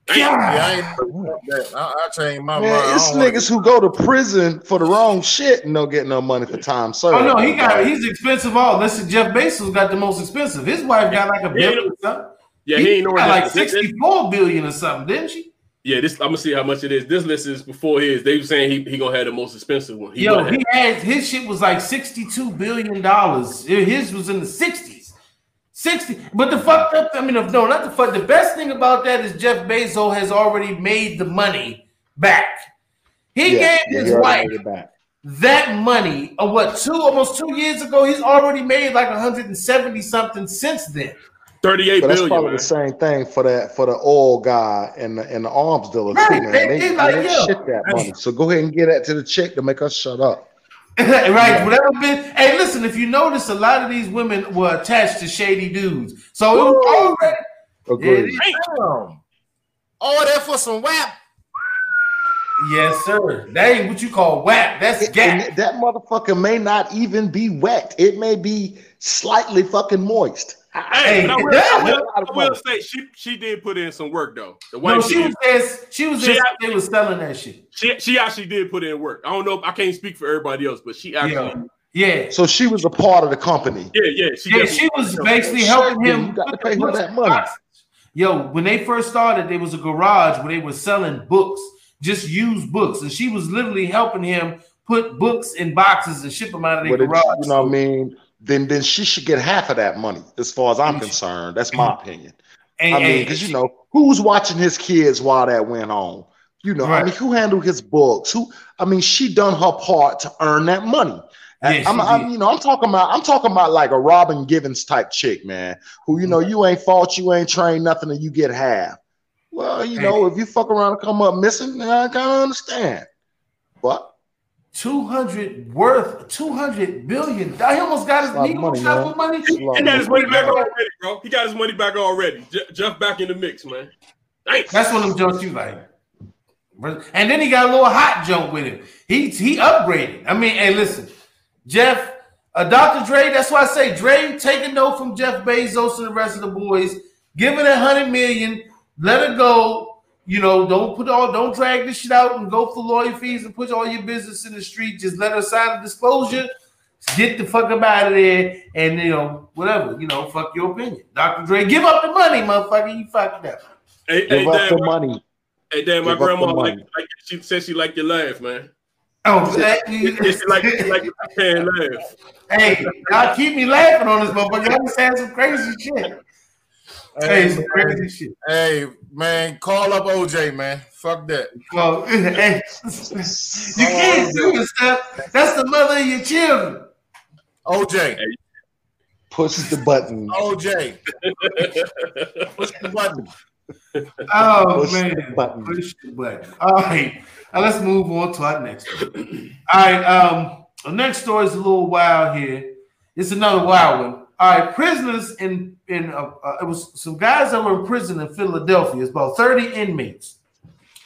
Damn. Yeah, I, ain't, I, I changed my man, mind. It's niggas who go to prison for the wrong shit and don't get no money for time served. Oh no, he got he's expensive. All listen, Jeff Bezos got the most expensive. His wife got like a billion or something. Yeah, he, he ain't got like this, sixty-four this, billion or something, didn't she? Yeah, this I'm gonna see how much it is. This list is before his. They were saying he, he gonna have the most expensive one. He Yo, he had his shit was like sixty-two billion dollars. His was in the sixties. sixty. But the fucked up, I mean, no, not the fuck. The best thing about that is Jeff Bezos has already made the money back. He yeah, gave yeah, his wife that money of what two almost two years ago. He's already made like one hundred seventy something since then. Thirty-eight but that's billion. That's probably man. The same thing for that for the oil guy and the, and the arms dealer right, too, man. They, they, they like, they yeah. shit that money. So go ahead and get that to the chick to make her shut up. right. Yeah. Whatever. Been, hey, listen. If you notice, a lot of these women were attached to shady dudes. So Ooh. It was already. Agreed. Yeah, damn. All that for some whap. Yes, sir. That ain't what you call whack. That's it, gap. That motherfucker may not even be wet. It may be slightly fucking moist. Hey, hey, I, will, yeah. I, will, I, will, I will say she she did put in some work though. The wife no, she was as, she was she, actually, they was selling that shit. She she actually did put in work. I don't know. I can't speak for everybody else, but she actually yeah. yeah. So she was a part of the company. Yeah, yeah. She, yeah, she was basically shit, helping him. You got to pay her that money. Yo, when they first started, there was a garage where they were selling books, just used books, and she was literally helping him put books in boxes and ship them out of the garage. You know what I mean? Then then she should get half of that money, as far as I'm concerned. That's my opinion. And, I mean, because, you know, who's watching his kids while that went on? You know, right. I mean, who handled his books? Who? I mean, she done her part to earn that money. Yes, I'm, I'm, you know, I'm talking about, I'm talking about like a Robin Givens type chick, man, who, you know, you ain't fought, you ain't trained nothing, and you get half. Well, you know, if you fuck around and come up missing, I kind of understand. But. two hundred worth two hundred billion. He almost got his money, money. He got his money back already, bro. He got his money back already. Je Jeff back in the mix, man. Thanks. That's what them jokes you like. And then he got a little hot joke with him. He he upgraded. I mean, hey, listen, Jeff, uh, Doctor Dre. That's why I say Dre take a note from Jeff Bezos and the rest of the boys. Give it a hundred million. Let it go. You know, don't put all, don't drag this shit out and go for lawyer fees and put all your business in the street. Just let her sign a disclosure, get the fuck up out of there, and you know, whatever. You know, fuck your opinion, Doctor Dre. Give up the money, motherfucker. You fucking up. Hey, give hey, up damn, the money. Hey, damn, my give grandma like, like she said she liked your laugh, man. Oh, that, she, she like she like your can laugh. Hey, y'all keep me laughing on this motherfucker. I'm saying some crazy shit. Hey, hey, man. Shit. Hey, man, call up O J, man. Fuck that. Oh, hey. You can't do this stuff. That's the mother of your children. O J. Hey. Pushes the button. O J. Push the button. Oh, Push man. The button. Push the button. All right. Now let's move on to our next story. All right. Um, the next story is a little wild here. It's another wild one. All right, prisoners in in uh, uh, it was some guys that were in prison in Philadelphia. It's about thirty inmates,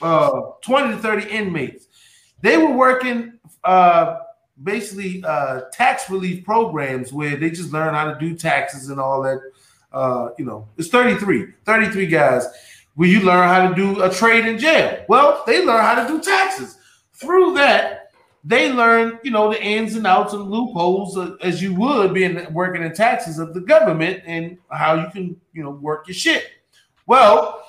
uh, twenty to thirty inmates. They were working uh, basically uh, tax relief programs where they just learn how to do taxes and all that. Uh, you know, it's thirty-three, thirty-three guys where you learn how to do a trade in jail. Well, they learn how to do taxes through that. they learn, you know, the ins and outs and loopholes uh, as you would being working in taxes of the government and how you can, you know, work your shit. Well,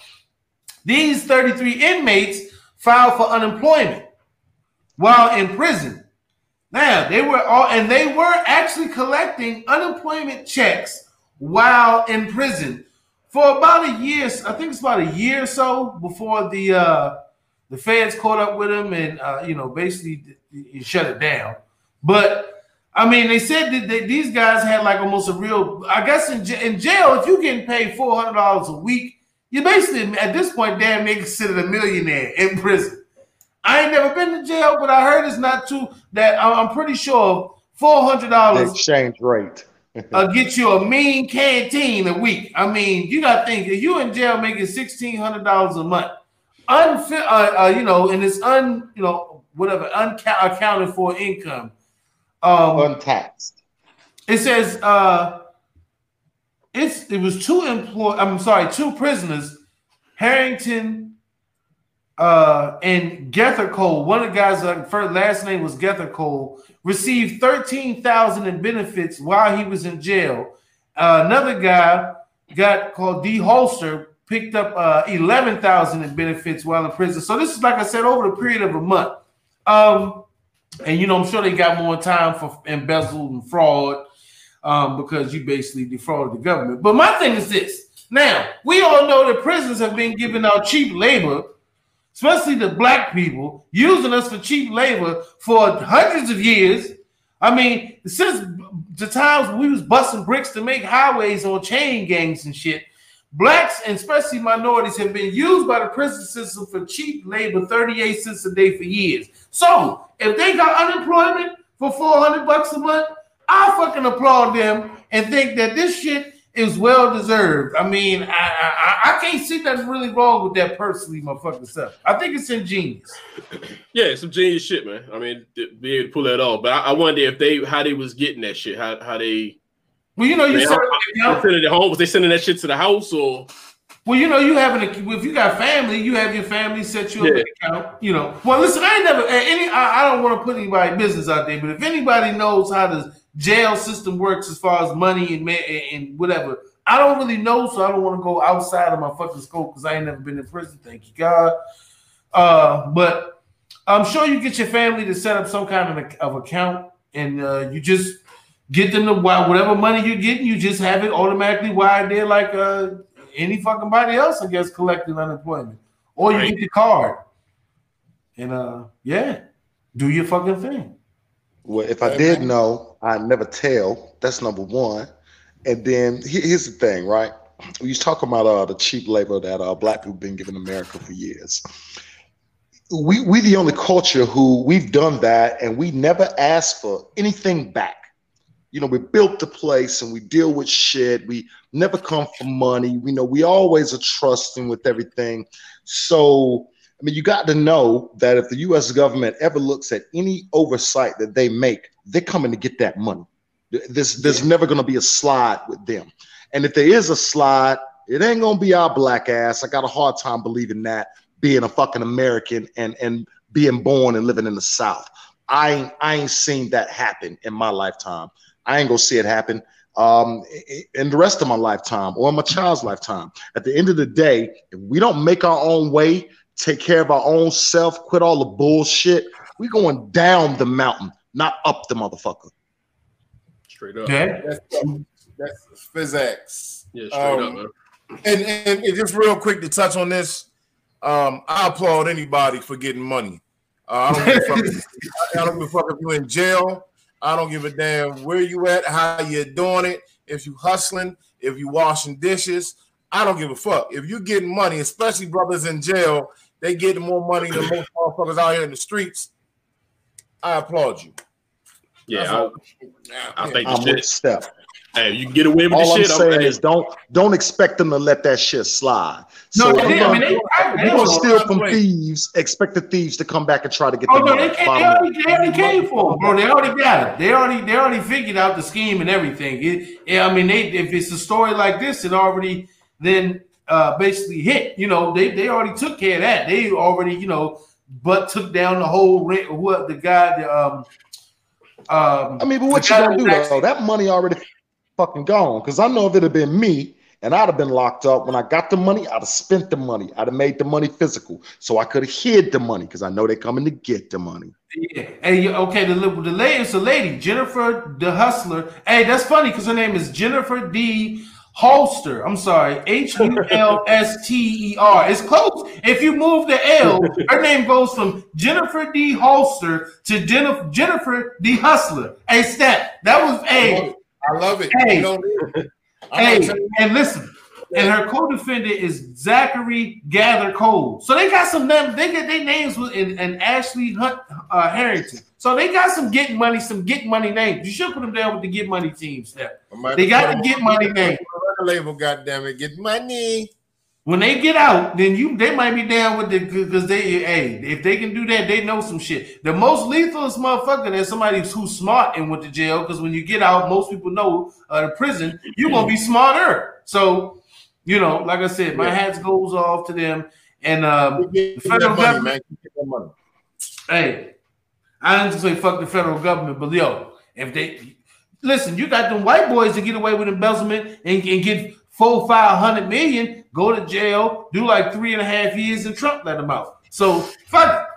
these thirty-three inmates filed for unemployment while in prison. Now, they were all, and they were actually collecting unemployment checks while in prison for about a year. I think it's about a year or so before the uh, the feds caught up with them and, uh, you know, basically you shut it down. But, I mean, they said that they, these guys had like almost a real, I guess in, in jail, if you're getting paid four hundred dollars a week, you're basically, at this point, damn near considered a millionaire in prison. I ain't never been to jail, but I heard it's not too, that I'm pretty sure four hundred dollars exchange rate uh, get you a mean canteen a week. I mean, you got to think, if you in jail making sixteen hundred dollars a month, unfit, uh, uh, you know, and it's un, you know, whatever, unaccounted for income. Um, Untaxed. It says uh, it's it was two employ. I'm sorry, two prisoners, Harrington uh, and Gethercole. One of the guys, uh, first last name was Gethercole, received thirteen thousand in benefits while he was in jail. Uh, another guy got called D Holster. Picked up uh, eleven thousand in benefits while in prison. So this is, like I said, over the period of a month. Um, and, you know, I'm sure they got more time for embezzled and fraud um, because you basically defrauded the government. But my thing is this. Now, we all know that prisons have been giving out cheap labor, especially to black people, using us for cheap labor for hundreds of years. I mean, since the times we was busting bricks to make highways on chain gangs and shit, blacks and especially minorities have been used by the prison system for cheap labor, thirty-eight cents a day for years. So if they got unemployment for four hundred bucks a month, I fucking applaud them and think that this shit is well deserved. I mean, I I, I can't see nothing really wrong with that personally, my fucking self. I think it's ingenious. Yeah, some genius shit, man. I mean, to be able to pull that off. But I, I wonder if they how they was getting that shit, how how they. Well, you know, you send it at home. Was they sending that shit to the house or? Well, you know, you having a, if you got family, you have your family set you up yeah. an account. You know, well, listen, I ain't never any. I, I don't want to put anybody's business out there, but if anybody knows how the jail system works as far as money and and whatever, I don't really know, so I don't want to go outside of my fucking scope because I ain't never been in prison. Thank you, God. Uh, but I'm sure you get your family to set up some kind of, of account, and uh, you just. Get them to whatever money you're getting, you just have it automatically wired there like uh, any fucking body else, I guess, collecting unemployment. Or you right. get the card. And, uh, yeah, do your fucking thing. Well, if I yeah, did man. know, I'd never tell. That's number one. And then here's the thing, right? We was talking about uh, the cheap labor that uh, black people have been giving America for years. We we the only culture who we've done that and we never asked for anything back. You know, we built the place and we deal with shit. We never come for money. We know we always are trusting with everything. So, I mean, you got to know that if the U S government ever looks at any oversight that they make, they're coming to get that money. There's, there's yeah. never going to be a slide with them. And if there is a slide, it ain't going to be our black ass. I got a hard time believing that, being a fucking American and, and being born and living in the South. I ain't, I ain't seen that happen in my lifetime. I ain't gonna see it happen um, in the rest of my lifetime or in my child's lifetime. At the end of the day, if we don't make our own way, take care of our own self, quit all the bullshit, we're going down the mountain, not up the motherfucker. Straight up. Yeah. That's, that's physics. Yeah, straight um, up, man. And, and, and just real quick to touch on this, um, I applaud anybody for getting money. Uh, I don't give a fuck, I don't give a fuck if you're in jail. I don't give a damn where you at, how you're doing it, if you hustling, if you washing dishes. I don't give a fuck. If you getting money, especially brothers in jail, they getting more money than most motherfuckers out here in the streets. I applaud you. Yeah, I, I think I'm the shit. Step. Hey, you can get away with all the shit. All I'm saying I'm is don't don't expect them to let that shit slide. No, so they, gonna, I mean, they, I, they you're gonna steal from way. thieves. Expect the thieves to come back and try to get. Oh the no, money. They, they, already, they already came for it, bro. They already got it. They already they already figured out the scheme and everything. It, yeah, I mean, they, if it's a story like this, it already then uh, basically hit. You know, they they already took care of that. They already you know but took down the whole rent. Who the guy? The um, um. I mean, but what you gonna do though? That money already fucking gone. Because I know if it had been me, and I'd have been locked up. When I got the money, I'd have spent the money. I'd have made the money physical, so I could have hid the money because I know they're coming to get the money. Yeah. Hey, okay. The the lady, it's a lady, Jennifer the Hustler. Hey, that's funny because her name is Jennifer D. Holster. I'm sorry, H U L S T E R. It's close. If you move the L, her name goes from Jennifer D. Holster to Jennifer Jennifer D. Hustler. Hey, Steph, that was a. I love it. Hey. You don't need it. Hey, and listen, and her co-defendant is Zachary Gather Cole. So they got some them. They get their names with and, and Ashley Hunt uh, Harrington. So they got some get money, some get money names. You should put them down with the get money teams. There, they got the get money name. Label, goddamn it, get money. When they get out, then you they might be down with the because they hey if they can do that, they know some shit. The most lethalest motherfucker is somebody who's smart and went to jail because when you get out, most people know uh, the prison you're gonna be smarter. So you know, like I said, my hats goes off to them and um, the federal government. Money, hey, I didn't just say fuck the federal government, but yo, if they. Listen, you got them white boys to get away with embezzlement and, and get four, five hundred million, go to jail, do like three and a half years, and Trump let them out. So fuck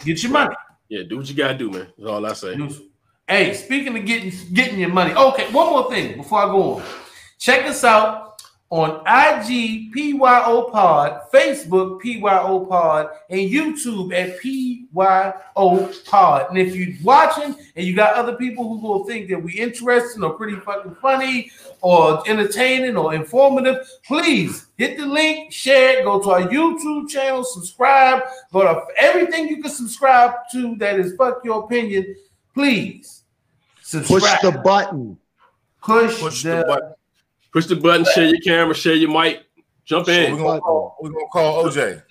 it, get your money. Yeah, do what you gotta do, man. That's all I say. Hey, speaking of getting getting your money, okay. One more thing before I go on, check us out on I G P Y O Pod, Facebook P Y O Pod, and YouTube at P. Y O Pod. And if you're watching and you got other people who will think that we interesting or pretty fucking funny or entertaining or informative, please hit the link, share it, go to our YouTube channel, subscribe, go to everything you can subscribe to that is Fuck Your Opinion. Please subscribe. Push the button. Push, Push the, the button. Push the button, share your camera, share your mic, jump in. We're gonna call, we're gonna call O J.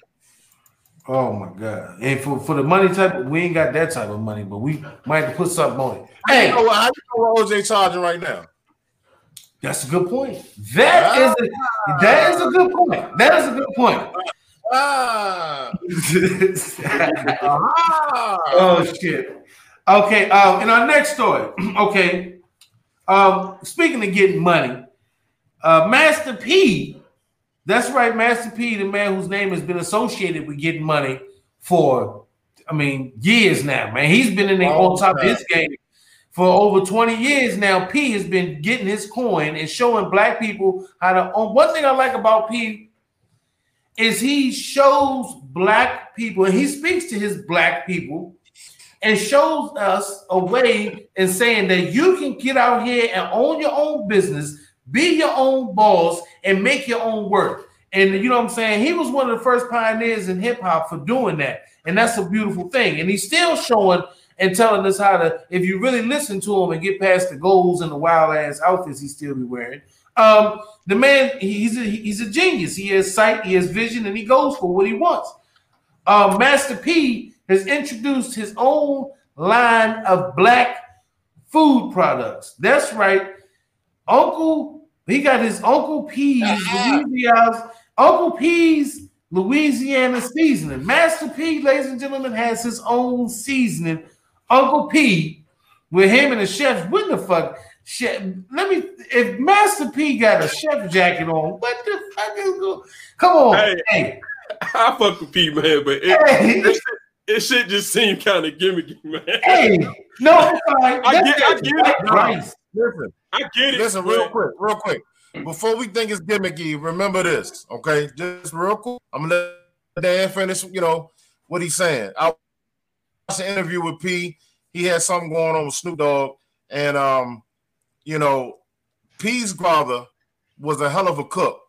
Oh my God! And for, for the money type, we ain't got that type of money, but we might have to put something on it. Hey, how you know what, you know what O J charging right now? That's a good point. That ah. is a that is a good point. That is a good point. Ah. ah. Oh shit! Okay. Um, in our next story, okay. Um, speaking of getting money, uh, Master P. That's right, Master P, the man whose name has been associated with getting money for, I mean, years now, man. He's been in the, oh, on top man. of his game for over twenty years now. P has been getting his coin and showing black people how to own. One thing I like about P is he shows black people, and he speaks to his black people and shows us a way in saying that you can get out here and own your own business, be your own boss, and make your own work. And you know what I'm saying? He was one of the first pioneers in hip-hop for doing that. And that's a beautiful thing. And he's still showing and telling us how to, if you really listen to him and get past the goals and the wild-ass outfits he still be wearing, um, the man, he's a, he's a genius. He has sight, he has vision, and he goes for what he wants. Uh, Master P has introduced his own line of black food products. That's right. Uncle He got his Uncle P's uh-huh. Louisiana, Uncle P's Louisiana seasoning. Master P, ladies and gentlemen, has his own seasoning. Uncle P, with him and the chefs, what the fuck? Chef, let me. If Master P got a chef jacket on, what the fuck is going? Come on, hey, hey. I fuck with P, man, but it, hey. it, it should just seem kind of gimmicky, man. Hey, no, I, I get, I get it. Price. Listen, I get it. Listen, real quick, real quick. Before we think it's gimmicky, remember this, okay? Just real quick. I'm gonna let Dan finish, you know, what he's saying. I watched an interview with P. He had something going on with Snoop Dogg, and um, you know, P's father was a hell of a cook.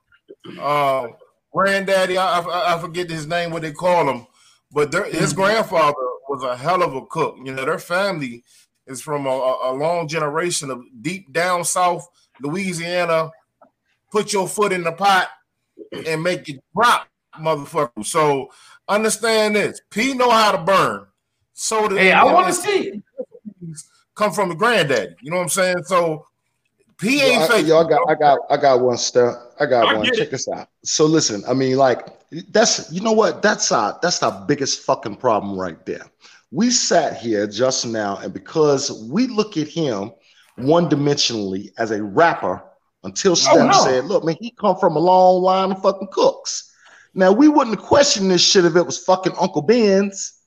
Uh, granddaddy, I, I, I forget his name, what they call him, but their, his grandfather was a hell of a cook. You know, their family is from a, a long generation of deep down south Louisiana. Put your foot in the pot and make it drop, motherfucker. So understand this: P know how to burn. So hey, I want to see come from the granddaddy. You know what I'm saying? So He ain't fake. Yo, I, yo, I got, I got, I got one step. I got I one. Check it. this out. So listen, I mean, like that's, you know what? That's our, that's our biggest fucking problem right there. We sat here just now, and because we look at him one-dimensionally as a rapper, until Steph oh, no. said, "Look, man, he come from a long line of fucking cooks." Now we wouldn't question this shit if it was fucking Uncle Ben's.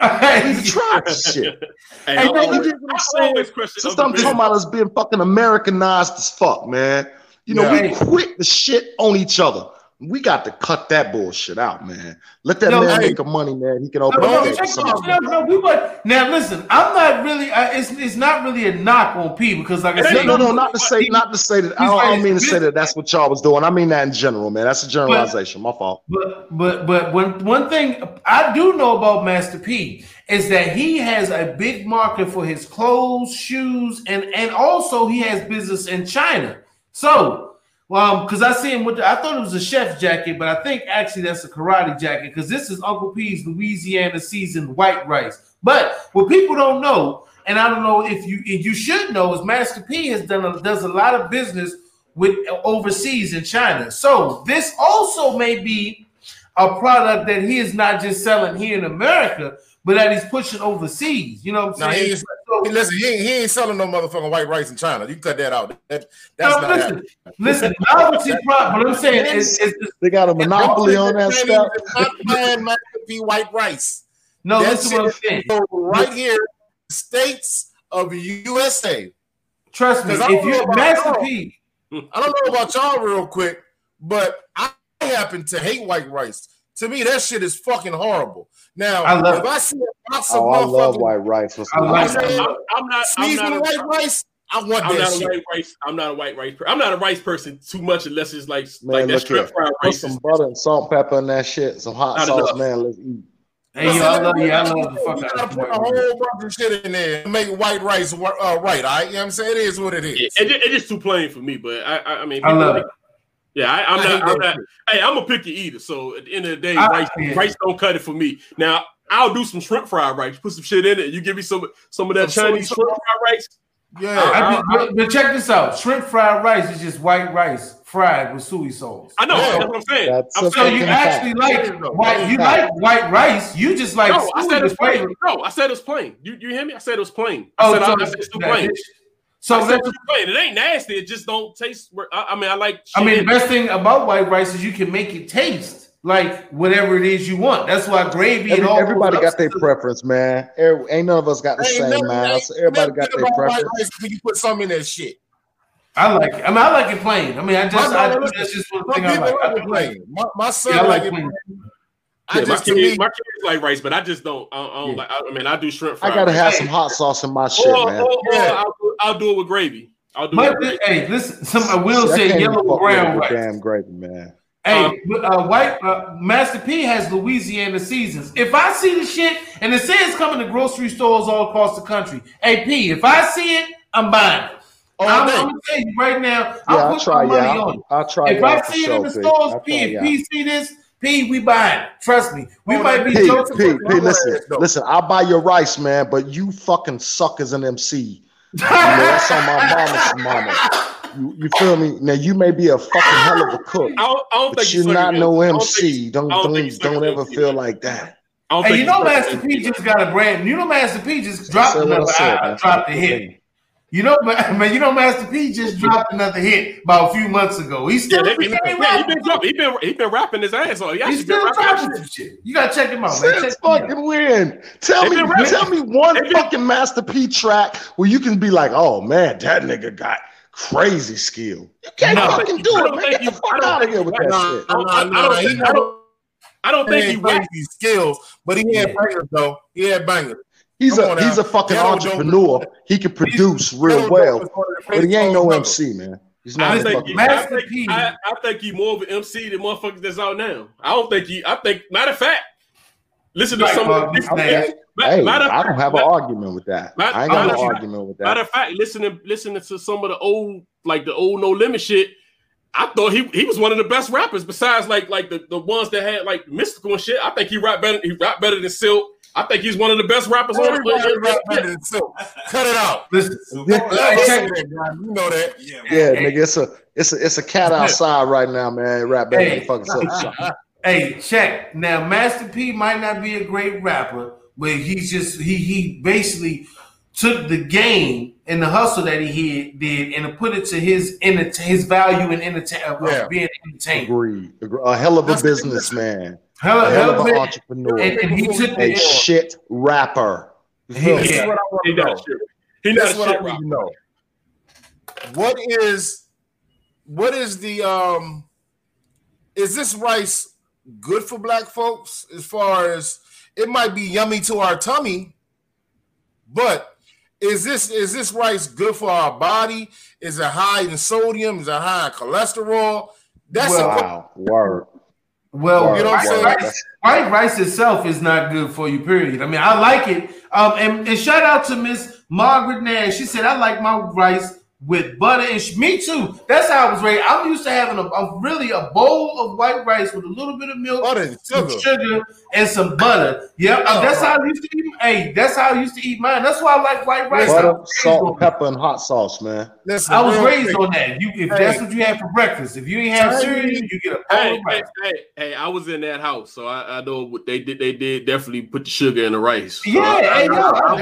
He's a tribe shit. Hey, hey, I always, I always question since I'm talking about us being fucking Americanized as fuck, man. You know, yeah, we quit the shit on each other. We got to cut that bullshit out, man. Let that no, man hey. make a money, man. He can open no, up. No, no, no, we but now listen, I'm not really. I, it's it's not really a knock on P because like I said, no, no, no, not to say, not to say that. I don't, I don't mean to say that that's what y'all was doing. I mean that in general, man. That's a generalization. But, my fault. But but but when one thing I do know about Master P is that he has a big market for his clothes, shoes, and and also he has business in China. So. Um, because I see him with the, I thought it was a chef jacket, but I think actually that's a karate jacket because this is Uncle P's Louisiana seasoned white rice. But what people don't know, and I don't know if you if you should know, is Master P has done a, does a lot of business with overseas in China. So this also may be a product that he is not just selling here in America, but that he's pushing overseas. You know what I'm now saying? He is, so, listen, he ain't, he ain't selling no motherfucking white rice in China. You cut that out. That, that's no, not listen, listen, novelty product. What I'm saying is, is they got a monopoly on that stuff. Not buying might be white rice. No, that's what I'm saying. So right here, states of U S A. Trust me, if you're Master P. I don't know about y'all real quick, but I happen to hate white rice. To me, that shit is fucking horrible. Now, I love if I see a box of oh, I love white rice. What's I'm, not, I'm, I'm not sneezing white rice. I want I'm that not shit. A white rice. I'm not a white rice. Per- I'm not a rice person too much unless it's like man, like that strip fried rice. Some butter and salt, pepper, and that shit. Some hot not sauce, enough. Man. Let's eat. Hey, listen, yo, I love you. I love the fuck you. Gotta put a whole bunch of shit in there and make white rice uh, right. All right, you know what I'm saying? It is what it is. Yeah, it, it, it's just too plain for me, but I, I, I mean, I love like, it. Yeah, I, I'm I not. I'm not hey, I'm a picky eater, so at the end of the day, I, rice, yeah. rice don't cut it for me. Now I'll do some shrimp fried rice, put some shit in it. You give me some some of that some Chinese shrimp fried rice. Yeah, I, I, I, but, but check this out: shrimp fried rice is just white rice fried with soy sauce. I know yeah. that's what I'm saying. That's I'm saying you actually fact. like white. You like white rice. You just like. No, I said it's plain. No, I said it's plain. You you hear me? I said it was plain. I oh, said so I, I said it's too plain. Bitch. So that's it ain't nasty. It just don't taste. I, I mean, I like. Shit. I mean, the best thing about white rice is you can make it taste like whatever it is you want. That's why gravy. Every, and all everybody got their preference, man. Every, ain't none of us got the ain't same nothing, man. So everybody got their preference. White rice when you put something in that shit. I like it. I mean, I like it plain. I mean, I just. I, that's listen, just one thing I like. I like plain. My, my son yeah, I like it plain. plain. Yeah, I my, just, kids, me, my kids like rice, but I just don't. I, I don't yeah. like. I, I mean, I do shrimp fried. I gotta rice. have some hot sauce in my shit, oh, man. Oh, oh, yeah. I'll, do, I'll do it with gravy. I'll do but, it. With hey, gravy. listen. Some I will See, say I yellow brown rice. Damn gravy, man. Hey, um, but, uh, white uh, Master P has Louisiana seasons. If I see the shit and it says coming to grocery stores all across the country, hey P, if I see it, I'm buying it. Oh, I'm, I'm gonna tell you right now. Yeah, I'll put my money yeah, on it. I'll try. If I see it in the stores, P, if P see this. P, we buy it. Trust me. We oh, might be P, Joseph P, P, P listen, ass, listen, I'll buy your rice, man, but you fucking suck as an M C. You know, that's on my mama's mama. You, you feel me? Now, you may be a fucking hell of a cook, I don't, I don't but think you're not no M C. Don't don't, don't, don't ever feel like that. And hey, you know Master P just got a brand. You know Master P just dropped another said, I, I dropped a hit. You know, man. You know, Master P just dropped another hit about a few months ago. He's still yeah, he, he, yeah, he been he been he been rapping his ass off. He He's still rapping some shit. You gotta check him out, man. Check fucking out. Win. Tell they me, tell me one they fucking been... Master P track where you can be like, oh man, that nigga got crazy skill. You can't no, fucking do it, man. Get the fuck out of here with that shit. I don't think he had these skills, but he had bangers though. He had bangers. He's Come a he's out. a fucking yeah, entrepreneur. Don't. He can produce he's, real well, but he ain't no M C, man. He's not. I think, he, I, think, I, I think he more of an M C than motherfuckers that's out now. I don't think he. I think matter of fact, listen to like, some. Uh, listen, hey, matter, matter I don't have fact, an argument with that. Matter, I ain't got no argument with that. Matter of fact, listening listening to some of the old like the old No Limit shit, I thought he he was one of the best rappers. Besides like like the, the ones that had like Mystical and shit, I think he rap better. He rap better than Silk. I think he's one of the best rappers on the planet. Cut it out. Listen, yeah, okay. You know that. Yeah, yeah hey. nigga, it's a it's a it's a cat outside right now, man. Rap back hey. fucking up. Hey, check. Now Master P might not be a great rapper, but he's just he he basically took the game and the hustle that he did and put it to his his value and entertain uh, yeah. being entertained. Agreed. A hell of a That's businessman. Hell, a hell, hell of an entrepreneur. And, and he took a shit rapper. He's yeah. what I want to know. He knows what I want to know. What is what is the um is this rice good for black folks? As far as it might be yummy to our tummy, but is this is this rice good for our body? Is it high in sodium? Is it high in cholesterol? That's well, a wow. word. Well, wow, you know what I'm saying? Rice, white rice itself is not good for you, period. I mean, I like it. Um, and, and shout out to Miss Margaret Nash. She said, I like my rice with butter. And she, me too. That's how I was raised. I'm used to having a, a really a bowl of white rice with a little bit of milk, butter, some sugar. sugar, and some butter. Yep. Yeah, that's how I used to eat. Hey, that's how I used to eat mine. That's why I like white rice. Butter, salt, and pepper, and hot sauce, man. Listen, I was raised thing. on that. You, if hey. that's what you had for breakfast, if you ain't have cereal, you get a bowl hey, of rice. Hey, hey, hey, I was in that house, so I, I know what they did. They did definitely put the sugar in the rice. So yeah, I, I, I, I, I, I,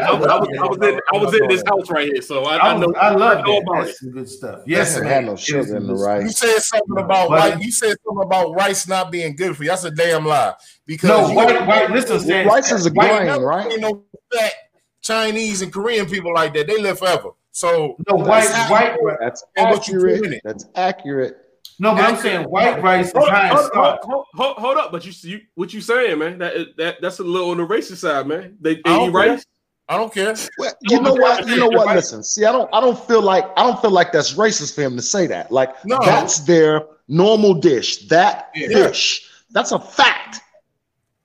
I, I was, I was in, I was in this house right here, so I, I, was, I know. I love it. That's some good stuff. Yes, I had no sugar in the rice. You said something about rice. You said something about rice not being good for you. That's a damn lie. Because no, white, white, listen, well, rice is a grain, right? Ain't no fat Chinese and Korean people like that. They live forever. So no white, white. That's accurate. That's accurate. No, but accurate. I'm saying white rice is hold, high hold, hold, hold, hold, hold up, but you, you what you saying, man? That that that's a little on the racist side, man. They, they eat rice. I don't care. Well, you know what? You know what? Listen, see, I don't, I don't feel like, I don't feel like that's racist for him to say that. Like, no. that's their normal dish. That yeah. dish. That's a fact.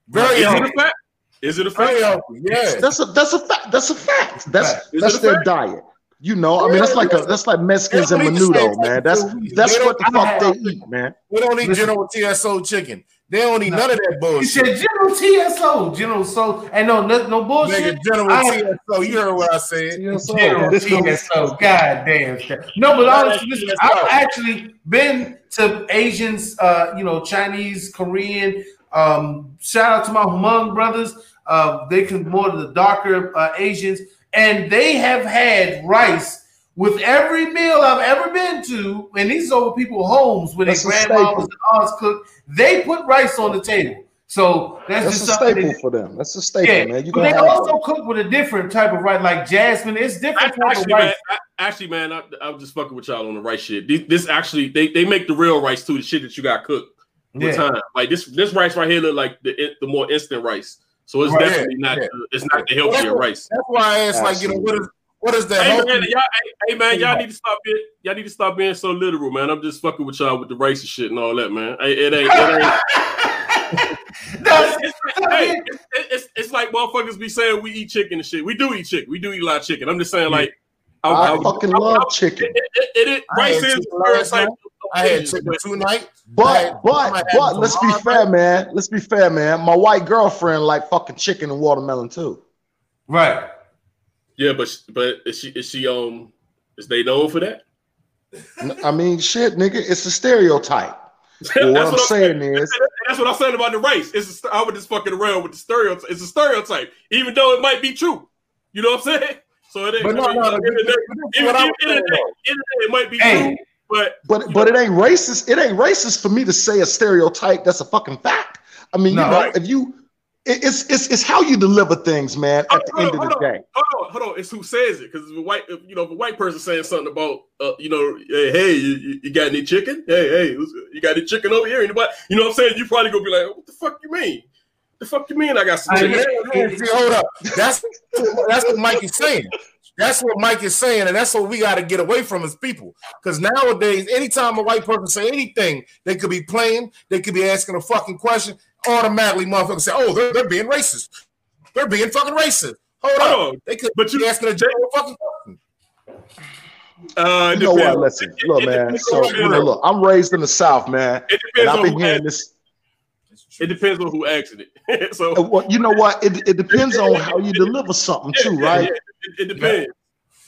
Very is it a fact? Is it a fact? Yeah. Yes. That's a that's a fact. That's a fact. That's fact. that's their fact? diet. You know, I mean, that's like a, that's like Mexicans and menudo, man. That's that's what the fuck they eat, man. We don't eat General T S O chicken. They don't eat no. none of that bullshit. You said General T S O, General So, and no, no, no bullshit. Nigga, General T S O, you heard what I said. General T S O, God damn. No, but honestly, listen, I've actually been to Asians, uh, you know, Chinese, Korean. Um, shout out to my Hmong brothers. Uh, they can more to the darker uh, Asians, and they have had rice with every meal I've ever been to, and these old people homes where their grandmamas and aunts cook, they put rice on the table. So that's, that's just a something staple that, for them. That's a staple, yeah. man. You but they also that. cook with a different type of rice, like jasmine. It's different. Actually, type of rice. Man, I, actually, man, I, I'm just fucking with y'all on the rice shit. This, this actually, they, they make the real rice too. The shit that you got cooked with yeah. time. Like this, this rice right here look like the the more instant rice. So it's right, definitely yeah, not. Yeah. The, it's not the healthier that's, rice. That's why it's like you know what is. What is that? Hey man, y'all, hey, man, y'all need to stop it. Y'all need to stop being so literal, man. I'm just fucking with y'all with the racist shit and all that, man. Hey, it ain't. It ain't. no, it's, it's, hey, it's, it's, it's like motherfuckers be saying we eat chicken and shit. We do eat chicken. We do eat a lot of chicken. I'm just saying, like, I, I, I fucking I, love I, chicken. It, it, it, it rice is. It's like, I had chicken tonight, but but but let's be fair, man. Let's be fair, man. My white girlfriend like fucking chicken and watermelon too. Right. Yeah, but but is she is she um is they known for that? I mean, shit, nigga, it's a stereotype. Well, what, I'm what I'm saying, saying is that's what I'm saying about the race. It's a, I was just fucking around with the stereotype. It's a stereotype, even though it might be true. You know what I'm saying? So it ain't. But no, no, no, it might be true, but but but it ain't racist. It ain't racist for me to say a stereotype. That's a fucking fact. I mean, no, you know, right. if you. It's it's it's how you deliver things, man. At the end of the day, hold on, hold on. It's who says it, because if a white, if, you know, if a white person saying something about, uh, you know, hey, hey, you, you got any chicken? Hey, hey, you got any chicken over here? Anybody? You know what I'm saying? You probably gonna be like, what the fuck you mean? The fuck you mean? I got some chicken. Hold up, that's that's what Mike is saying. That's what Mike is saying, and that's what we got to get away from as people. Because nowadays, anytime a white person say anything, they could be playing, they could be asking a fucking question. Automatically, motherfuckers say, "Oh, they're, they're being racist. They're being fucking racist." Hold oh, on, they could. But you asking a general fucking question. Uh, you know what? Listen, look, man. So, you know, look, I'm raised in the South, man, and I've been hearing this. It depends on who asks it. So, well, you know what? It, it depends on how you deliver something too, right? Yeah, yeah. It, it depends.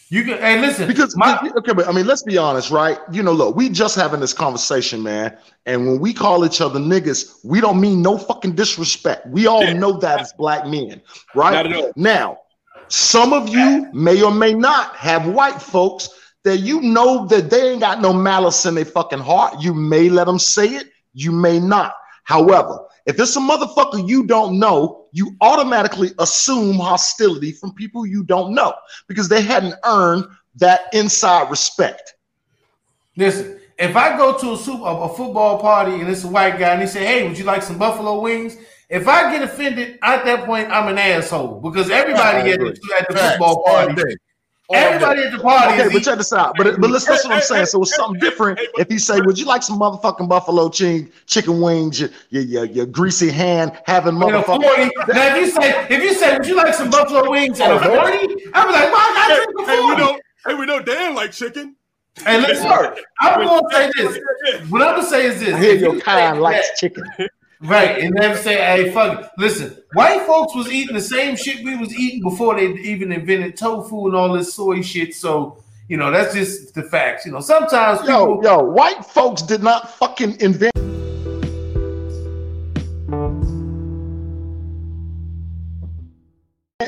You can. Hey, listen. Because my okay, but I mean, let's be honest, right? You know, look, we just having this conversation, man. And when we call each other niggas, we don't mean no fucking disrespect. We all yeah. know that as black men, right? Not at all. Now, some of you may or may not have white folks that you know that they ain't got no malice in their fucking heart. You may let them say it. You may not. However, if it's a motherfucker you don't know, you automatically assume hostility from people you don't know because they hadn't earned that inside respect. Listen, if I go to a, super, a football party and it's a white guy and he say, hey, would you like some buffalo wings? If I get offended, at that point, I'm an asshole because everybody at the, at the football party, everybody at the party. Okay, but check this out. But, but listen, that's what I'm saying. So it's something different if he say, would you like some motherfucking buffalo ching, chicken wings, your, your, your greasy hand having motherfucking. Now, if you say, if you say, would you like some buffalo wings at a forty? I'd be like, why not take a forty? Hey, we know, hey, we know Dan like chicken. And let's start. I'm going to say this. What I'm going to say is this. I hear your kind likes chicken. Right, and never say, hey, fuck it. Listen, white folks was eating the same shit we was eating before they even invented tofu and all this soy shit. So, you know, that's just the facts. You know, sometimes people- Yo, yo, white folks did not fucking invent-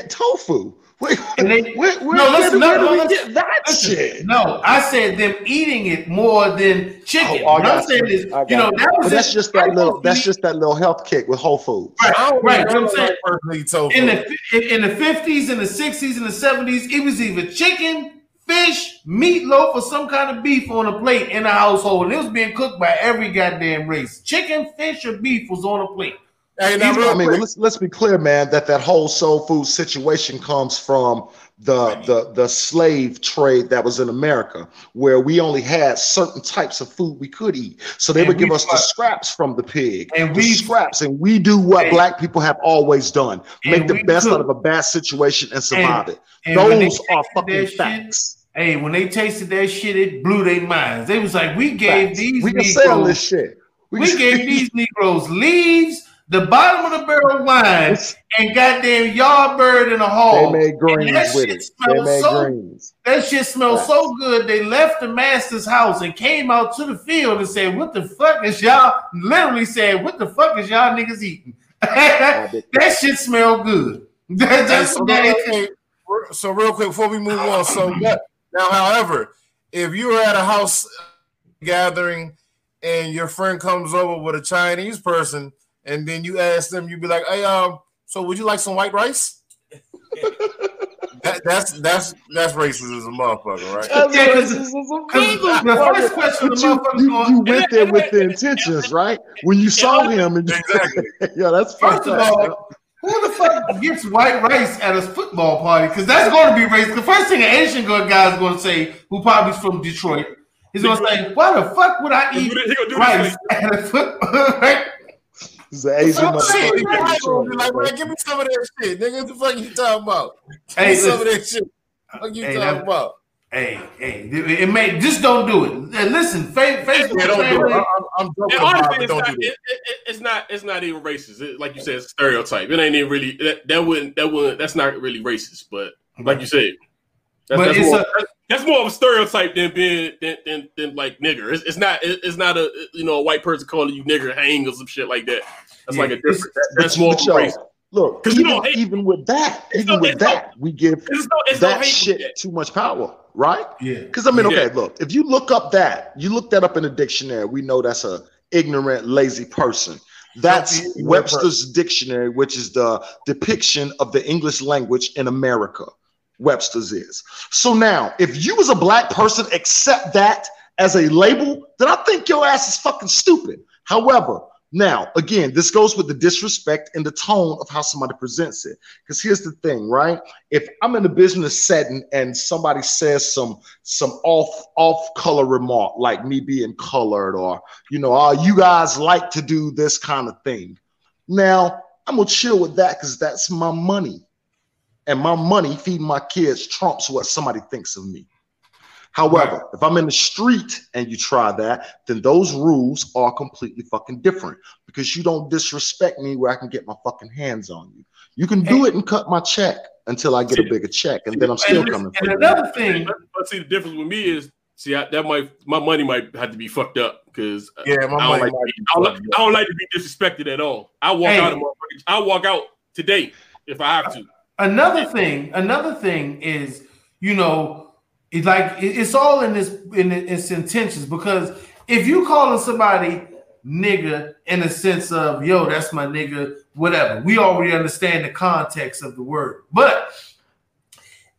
tofu. Wait, they, where, where, no, listen, where, no, where no, do we get that listen, shit? No, I said them eating it more than chicken. Oh, what I'm saying is, you know, that was that's just that little, eat. that's just that little health kick with Whole Foods. Right, I don't right. Know what I'm saying tofu. In the in the fifties, in the sixties, in the seventies, it was either chicken, fish, meatloaf, or some kind of beef on a plate in the household, and it was being cooked by every goddamn race. Chicken, fish, or beef was on a plate. Hey, now, I mean, let's let's be clear, man. That that whole soul food situation comes from the the the slave trade that was in America, where we only had certain types of food we could eat. So they and would give us fuck. the scraps from the pig and we scraps, and we do what and, black people have always done: make the best cook. out of a bad situation and survive and, it. And Those are fucking facts. Shit, hey, when they tasted that shit, it blew their minds. They was like, "We gave facts. these we can Negroes, sell this shit. We, we gave these Negroes leaves." The bottom of the barrel wine and goddamn Yardbird in a hall. They made greens with it. They made so, greens. That shit smells right. so good. They left the master's house and came out to the field and said, "What the fuck is y'all?" Literally said, "What the fuck is y'all niggas eating?" That shit smelled good. That's so, real quick, so real quick before we move on. So now, however, if you were at a house gathering and your friend comes over with a Chinese person. And then you ask them, you'd be like, "Hey, um, uh, so would you like some white rice?" that, that's that's that's racist as a motherfucker, right? That's yeah, racist. The first question, but the you, you, going, you went there with the intentions, right? When you saw him, and exactly. yeah, that's first of all. Who the fuck gets white rice at a football party? Because that's going to be racist. The first thing an Asian guy is going to say, who probably is from Detroit, he's going to say, "Why the fuck would I eat rice at a football party?" He's an Asian motherfucker. Like, man, give me some of that shit, nigga. What the fuck you talking about? Give hey, me listen. some of that shit. What you hey, talking that, about? Hey, hey, it may just don't do it. And listen, Facebook. Fa- fa- yeah, don't do it. I'm, I'm joking about it. Don't not, do it. It, it. It's not. It's not even racist. It, like you said, it's a stereotype. It ain't even really. That, that wouldn't. That wouldn't. That's not really racist. But like you said, that's, but that's, it's more, a, that's more of a stereotype than being than than, than like nigger. It's, it's not. It's not a you know a white person calling you nigger hang or some shit like that. That's yeah, like a different. That, that's more of a race. Look, because you know, even with that, even no, with that, no, we give it's no, it's that no shit that. too much power, right? Yeah. Because I mean, okay, yeah. look, if you look up that, you look that up in the dictionary, we know that's a ignorant, lazy person. That's Webster's person. Dictionary, which is the depiction of the English language in America. Webster's is. So now, if you as a black person accept that as a label, then I think your ass is fucking stupid. However, now, again, this goes with the disrespect and the tone of how somebody presents it. Because here's the thing, right? If I'm in a business setting and somebody says some some off off color remark, like me being colored or, you know, oh, you guys like to do this kind of thing. Now, I'm going to chill with that because that's my money. And my money feeding my kids trumps what somebody thinks of me. However, right. if I'm in the street and you try that, then those rules are completely fucking different, because you don't disrespect me where I can get my fucking hands on you. You can do and, it and cut my check until I get a bigger check, and then I'm still and coming. And another thing, but see, the difference with me is, see, I, that might my money might have to be fucked up, because yeah, I, I, like, I, like, I don't like to be disrespected at all. I walk hey. out of my, I walk out today if I have to. Another thing, another thing is, you know, it's like it's all in this in its intentions, because if you calling somebody nigga in the sense of yo, that's my nigga, whatever, we already understand the context of the word, but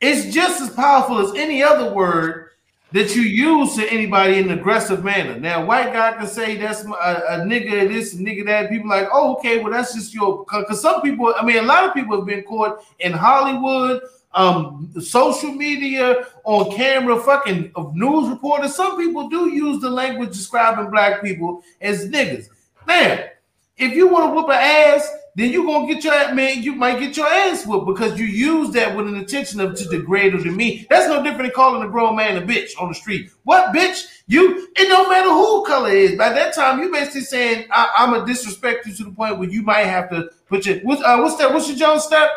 it's just as powerful as any other word that you use to anybody in an aggressive manner. Now, white guy can say that's my, a, a nigga this, a nigga that. People like, oh, okay, well, that's just your, because some people, I mean, a lot of people have been caught in Hollywood, um, social media, on camera, fucking news reporters. Some people do use the language describing black people as niggas. Now, if you want to whoop an ass, then you're going to get your, man, you might get your ass whooped, because you use that with an intention of to degrade or demean. That's no different than calling a grown man a bitch on the street. What bitch? You, it don't matter who color is. By that time, you're basically saying, I, I'm going to disrespect you to the point where you might have to put your, what, uh, what's that? What's your Jones step?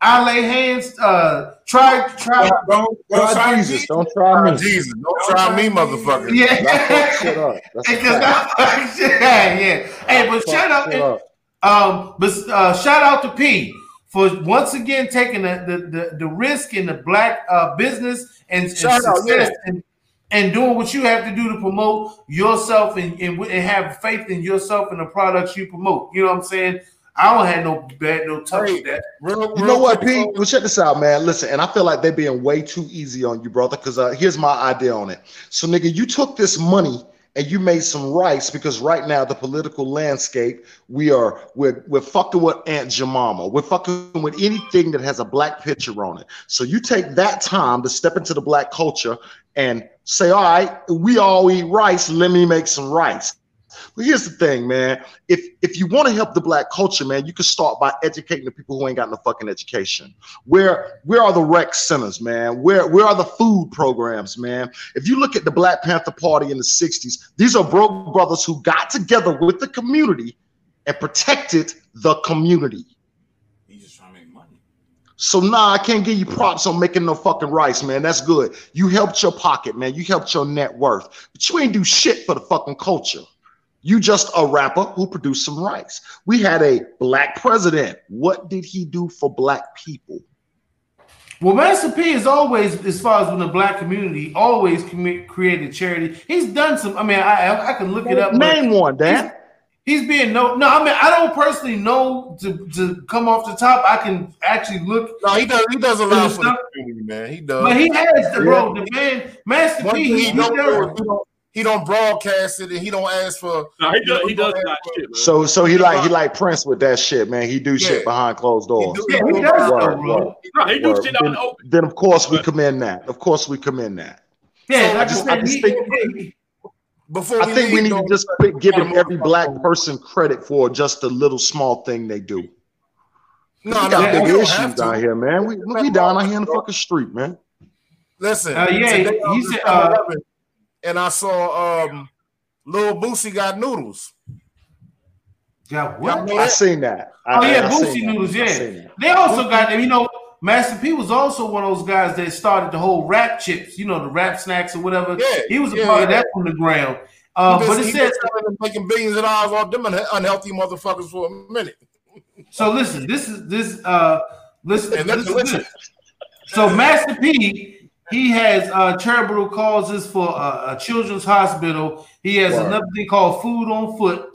I lay hands, uh, try, try. Don't, don't, don't try Jesus. Jesus. Don't try me. Jesus. Don't try me, motherfucker. Yeah. That's shit up. That's that's yeah, yeah. Hey, but shut up. up. Um, but uh, shout out to P for once again taking the, the, the, the risk in the black uh, business and, and success out, yeah. and, and doing what you have to do to promote yourself and, and, and have faith in yourself and the products you promote. You know what I'm saying? I don't have no bad, no touch with that. Real, real, you know what, Pete? Well, check this out, man. Listen, and I feel like they're being way too easy on you, brother, because uh, here's my idea on it. So, nigga, you took this money and you made some rice, because right now the political landscape, we are we're we're fucking with Aunt Jemima. We're fucking with anything that has a black picture on it. So you take that time to step into the black culture and say, all right, we all eat rice. Let me make some rice. But here's the thing, man. If if you want to help the black culture, man, you can start by educating the people who ain't got no fucking education. Where where are the rec centers, man? Where where are the food programs, man? If you look at the Black Panther Party in the sixties, these are broke brothers who got together with the community and protected the community. He's just trying to make money. So nah, I can't give you props on making no fucking rice, man. That's good. You helped your pocket, man. You helped your net worth, but you ain't do shit for the fucking culture. You just a rapper who produced some rice. We had a black president. What did he do for black people? Well, Master P is always, as far as when the black community, always com- created charity. He's done some. I mean, I I can look it up. Name one, Dan. He's, he's being no, no. I mean, I don't personally know to, to come off the top. I can actually look. No, he does. He does a lot for the community, man. He does. But he has the bro, the man, Master P. He, he does. He don't broadcast it, and he don't ask for. No, he does. He does that shit. Man. So, so he like he like Prince with that shit, man. He do yeah. shit behind closed doors. He do, yeah, he does. Word, word, word. He do shit out in the open. Then of course we commend that. Of course we commend that. Yeah, so I just, I just he, think. He, before I think leave, we need to just quit giving every black person credit for just a little small thing they do. No, we got big issues down here, man. We we down out here in the fucking street, man. Listen, uh, yeah, he said. Uh, And I saw um, Lil Boosie got noodles. Got what? I seen that. I, oh yeah, I Boosie noodles. That. Yeah, they also Boosie. got. You know, Master P was also one of those guys that started the whole rap chips. You know, the rap snacks or whatever. Yeah, he was a yeah, part yeah. of that from the ground. Uh, been, but it says making billions of dollars off them unhealthy motherfuckers for a minute. So listen, this is this. Uh, listen, and listen, listen. So Master P. He has uh, charitable causes for uh, a children's hospital. He has wow. another thing called Food on Foot,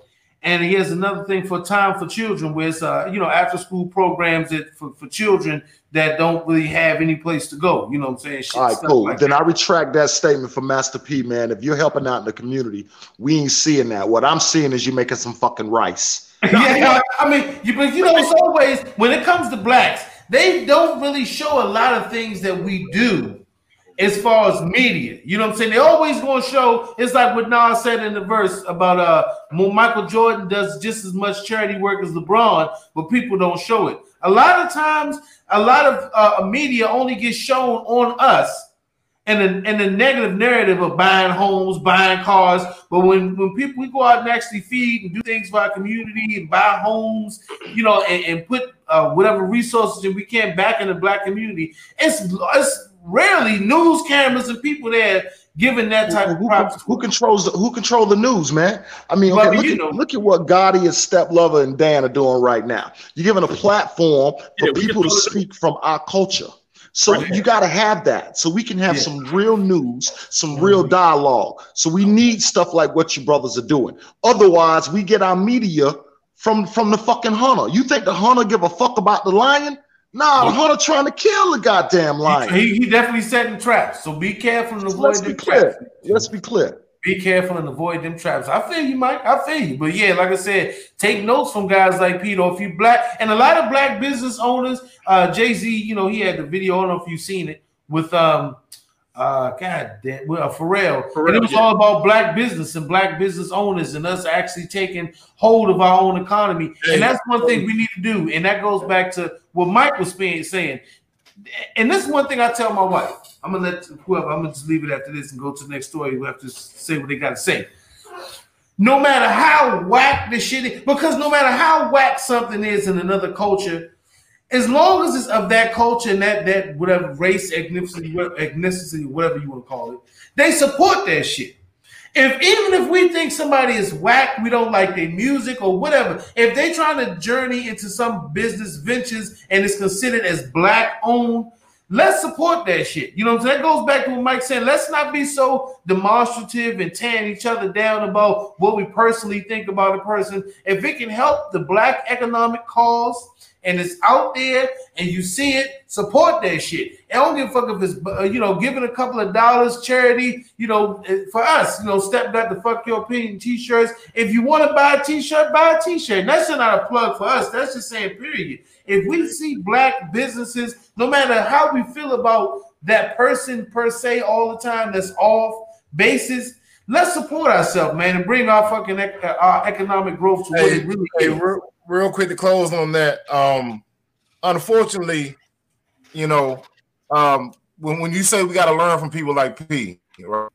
and he has another thing for Time for Children, where it's uh, you know, after school programs that for, for children that don't really have any place to go. You know what I'm saying? Shit, all right, cool. Like then that. I retract that statement for Master P, man. If you're helping out in the community, we ain't seeing that. What I'm seeing is you making some fucking rice. yeah, I mean, you, but you know, it's always when it comes to blacks, they don't really show a lot of things that we do. As far as media, you know what I'm saying? They always going to show, it's like what Nas said in the verse about uh, Michael Jordan does just as much charity work as LeBron, but people don't show it. A lot of times, a lot of uh, media only gets shown on us and a, and a negative narrative of buying homes, buying cars. But when, when people, we go out and actually feed and do things for our community and buy homes, you know, and, and put uh, whatever resources that we can back in the black community, it's, it's rarely news cameras and people there giving that type who, who, of props. Who controls the, who control the news, man? I mean, okay, look, at, look at what Gotti and Step Lover and Dan are doing right now. You're giving a platform for yeah, people to speak from our culture. So right. you got to have that. So we can have yeah. some real news, some real dialogue. So we need stuff like what your brothers are doing. Otherwise, we get our media from, from the fucking hunter. You think the hunter give a fuck about the lion? Nah, the hunter trying to kill the goddamn lion. He, he definitely setting traps. So be careful and avoid them traps. Let's be clear. Be careful and avoid them traps. I feel you, Mike. I feel you. But yeah, like I said, take notes from guys like Peter. If you black, and a lot of black business owners, uh, Jay Z, you know, he had the video. I don't know if you've seen it with um, uh, God damn, well, Pharrell. Pharrell and it was yeah. all about black business and black business owners and us actually taking hold of our own economy. Yeah. And that's one thing we need to do. And that goes back to what Mike was saying. And this is one thing I tell my wife. I'm gonna let whoever. I'm gonna just leave it after this and go to the next story. We have to say what they gotta say. No matter how whack this shit is, because no matter how whack something is in another culture, as long as it's of that culture and that that whatever race, ethnicity, ethnicity, whatever you want to call it, they support that shit. If even if we think somebody is whack, we don't like their music or whatever, if they trying to journey into some business ventures and it's considered as black owned, let's support that shit. You know what I'm saying? That goes back to what Mike said. Let's not be so demonstrative and tearing each other down about what we personally think about a person. If it can help the black economic cause and it's out there and you see it, support that shit. I don't give a fuck if it's, you know, giving a couple of dollars charity, you know, for us, you know, Step Back to Fuck Your Opinion t-shirts. If you want to buy a t-shirt, buy a t-shirt. And that's not a plug for us. That's just saying, period. If we see black businesses, no matter how we feel about that person per se all the time that's off basis, let's support ourselves, man, and bring our fucking ec- our economic growth to hey, what it really hey, is. Real, real quick to close on that. Um, unfortunately, you know, um, when, when you say we got to learn from people like P, right?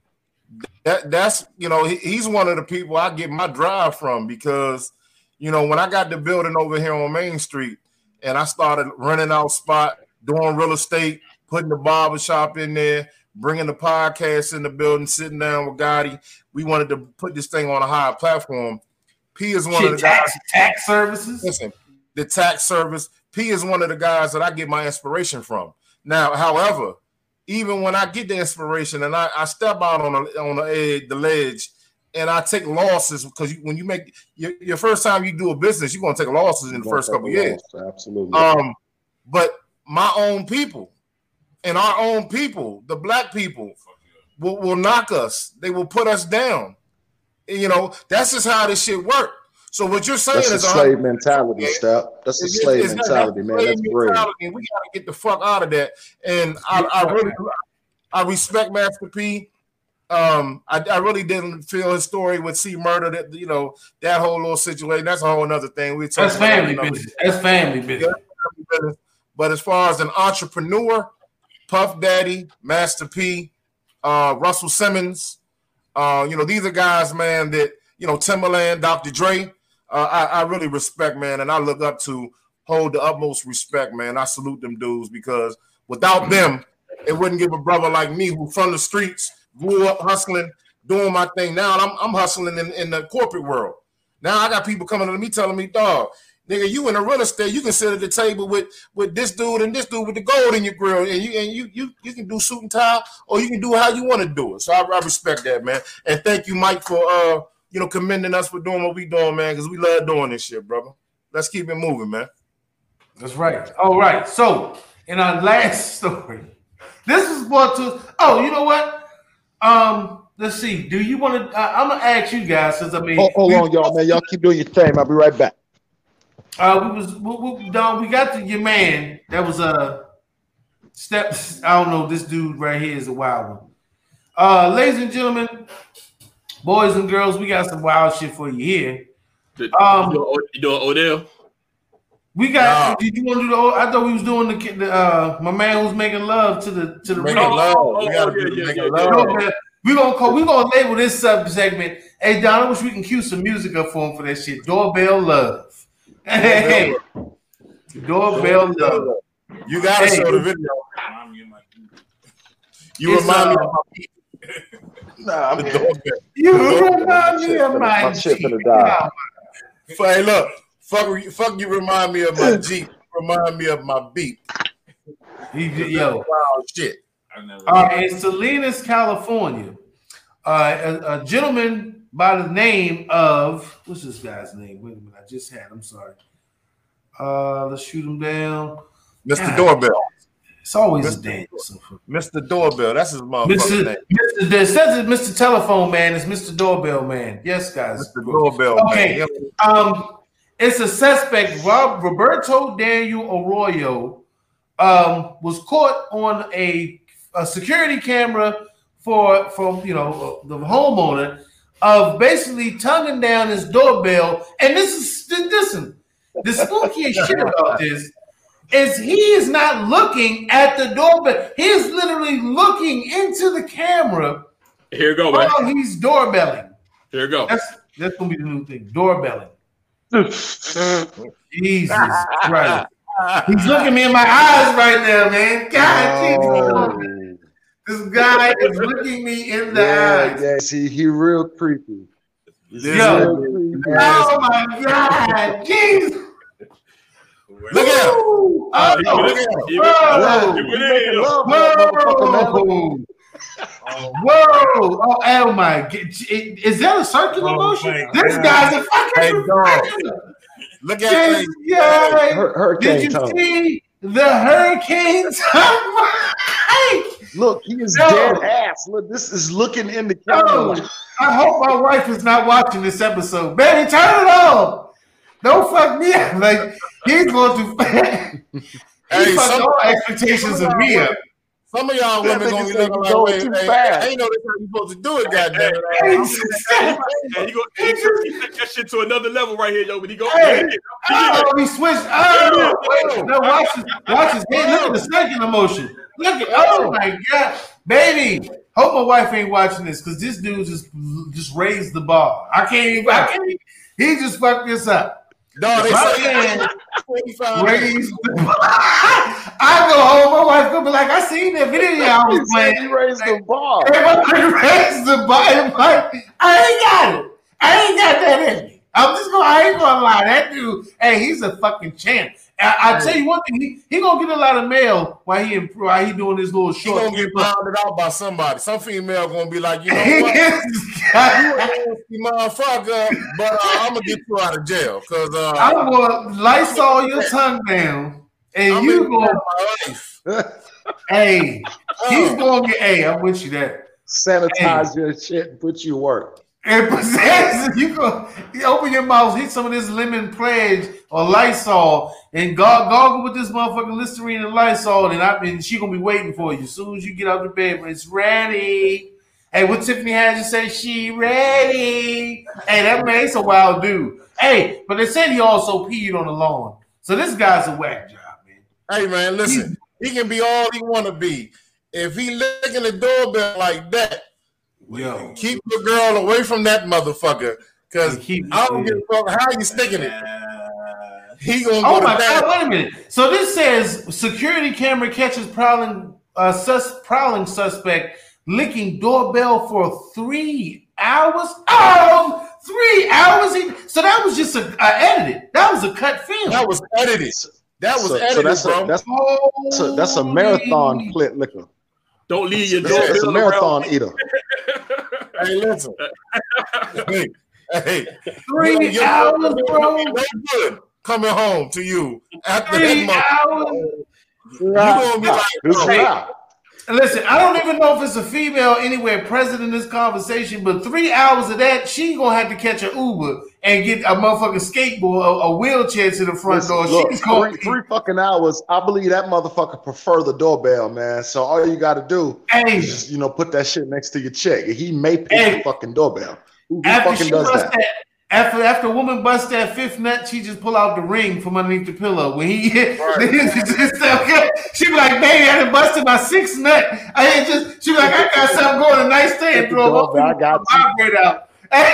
that that's, you know, he, he's one of the people I get my drive from because, you know, when I got the building over here on Main Street, and I started running out spot, doing real estate, putting the barbershop in there, bringing the podcast in the building, sitting down with Gotti. We wanted to put this thing on a higher platform. P is one Shit, of the tax, guys. Tax services? Listen, the tax service. P is one of the guys that I get my inspiration from. Now, however, even when I get the inspiration and I, I step out on, a, on a, the ledge and I take losses because you, when you make your, your first time you do a business, you're going to take losses in the first couple of years. Absolutely. Um, but my own people and our own people, the black people, will, will knock us. They will put us down. And, you know, that's just how this shit works. So what you're saying that's is a slave mentality, Stop. That's a slave it's, it's mentality, not, that's man. Slave that's mentality. Great. We got to get the fuck out of that. And I, I really, I respect Master P. Um, I, I really didn't feel his story with C Murder, that you know, that whole little situation. That's a whole other thing. We that's family about, you know, business. That's family business. But as far as an entrepreneur, Puff Daddy, Master P, uh, Russell Simmons, uh, you know, these are guys, man, that you know, Timbaland, Doctor Dre, uh, I, I really respect, man, and I look up to, hold the utmost respect, man. I salute them dudes because without them, it wouldn't give a brother like me who from the streets. Grew up hustling, doing my thing. Now I'm I'm hustling in, in the corporate world. Now I got people coming to me telling me, dog, nigga, you in the real estate, you can sit at the table with, with this dude and this dude with the gold in your grill, and you and you you you can do suit and tie, or you can do how you want to do it. So I, I respect that, man. And thank you, Mike, for uh you know commending us for doing what we doing, man, because we love doing this shit, brother. Let's keep it moving, man. That's right. All right. So in our last story, this is what to oh, you know what? Um, let's see. Do you want to? Uh, I'm gonna ask you guys since I mean, oh, hold on, y'all, man. Y'all keep doing your thing. I'll be right back. Uh, we was we, we, Don, we got to your man that was a uh, step. I don't know. This dude right here is a wild one. Uh, ladies and gentlemen, boys and girls, we got some wild shit for you here. Um, you doing Odell? We got. No. Did you want to do the? Old, I thought we was doing the, the uh, my man who's making love to the to the. Making love. We gotta do making love. We gonna call. We gonna label this sub segment. Hey Don, I wish we can cue some music up for him for that shit. Doorbell love. Hey, doorbell, doorbell love. love. You gotta hey. show the video. You it's, remind me. Uh, of my nah, I'm you remind me shit, of my Jeep. Nah. Hey, look. Fuck, fuck you remind me of my Jeep. Remind me of my beat. He, yo. Wow, shit. I never uh, in Salinas, California, uh, a, a gentleman by the name of, what's this guy's name? Wait a minute, I just had, I'm sorry. Uh, let's shoot him down. Mister God. Doorbell. It's always Mister a dance. Mister Doorbell, that's his motherfucking name. Mister It says it's Mister Telephone Man, it's Mister Doorbell Man. Yes, guys. Mister Doorbell okay. Man. Okay. Um, it's a suspect, Rob Roberto Daniel Arroyo, um, was caught on a, a security camera for, from you know, the homeowner of basically tonguing down his doorbell. And this is, listen, the spookiest shit about this is he is not looking at the doorbell. He is literally looking into the camera. Here you go, man. While he's doorbelling. Here you go. That's, that's going to be the new thing, doorbelling. Jesus Christ. He's looking me in my eyes right now, man. God, oh. Jesus. This guy is looking me in the yeah, eyes. Yeah, see, he real creepy. Yo. Real creepy. Oh, my God. Jesus. Look at him! Oh, uh, he went in. He whoa! Whoa! Oh, oh my God! Is that a circular oh, motion? This God. guy's a fucking. Look at this guy! Hur- Did you Tom. see the hurricanes? Look, he is no. dead ass. Look, this is looking in the camera. Oh, I hope my wife is not watching this episode. Baby, turn it off. Don't fuck me up. Like, he's going to hey, fuck all expectations of me up. Some of y'all women going to be looking like, wait, hey, I ain't know this how you supposed to do it, goddamn it. Hey, you going to take that shit to another level right here, yo, but he going to hey, hey, oh, he switched. Oh, wait, no, watch his, watch his head. Look at the circular motion. Look at, oh, my God. Baby, hope my wife ain't watching this because this dude just, just raised the bar. I can't even, I can't even, he just fucked this up. No, they said raised the bar. I go home, my wife gonna be like, I seen that video I was playing. You raised the bar. Everybody raised the bar. Everybody, I ain't got it. I ain't got that in me. I'm just gonna, I ain't gonna lie. That dude, hey, he's a fucking champ. I, I tell you one thing, he, he gonna get a lot of mail while he while he doing his little short. He gonna get pounded out by somebody. Some female gonna be like, you know what? You motherfucker, but uh, I'm gonna get you out of jail because uh, I'm gonna Lysol all your tongue down, and I'm you gonna. Hey, he's gonna get. Hey, I'm with you there. Sanitize hey. your shit and put you work. And possess you go you open your mouth, hit some of this lemon pledge or Lysol, and gargle, gargle with this motherfucking Listerine and Lysol, and I and she gonna be waiting for you as soon as you get out of bed. But it's ready. Hey, what Tiffany had to say? She ready. Hey, that man, it's a wild dude. Hey, but they said he also peed on the lawn, so this guy's a whack job, man. Hey, man, listen, He's, he can be all he wanna be. If he licking the doorbell like that. Yo. Keep the girl away from that motherfucker, because I don't give a fuck how you sticking it. He gonna oh go my God! Wait a minute. So this says security camera catches prowling uh, sus- prowling suspect licking doorbell for three hours. Oh, three hours! Even. So that was just a, a edited. That was a cut film. That was edited. That was so, edited. So that's, bro. A, that's, that's, a, that's a marathon clit licker. Don't leave your doorbell. It's a marathon around. Eater. Hey, listen. hey, hey. Three your hours, bro. Good coming home to you after Three that month. You're gonna be like, hey, listen, I don't even know if it's a female anywhere present in this conversation, but three hours of that, she gonna have to catch an Uber and get a motherfucking skateboard, a wheelchair to the front listen, door. Look, She's going three, three fucking hours. I believe that motherfucker prefer the doorbell, man. So all you gotta do hey. is just, you know, put that shit next to your chick. He may pick hey. the fucking doorbell. Who, who fucking does that? that? After after a woman busts that fifth nut, she just pull out the ring from underneath the pillow. When he right. She be like, baby, I done busted my sixth nut. I had just she be like, I got something going a nice day and throw both people keep vibrator out.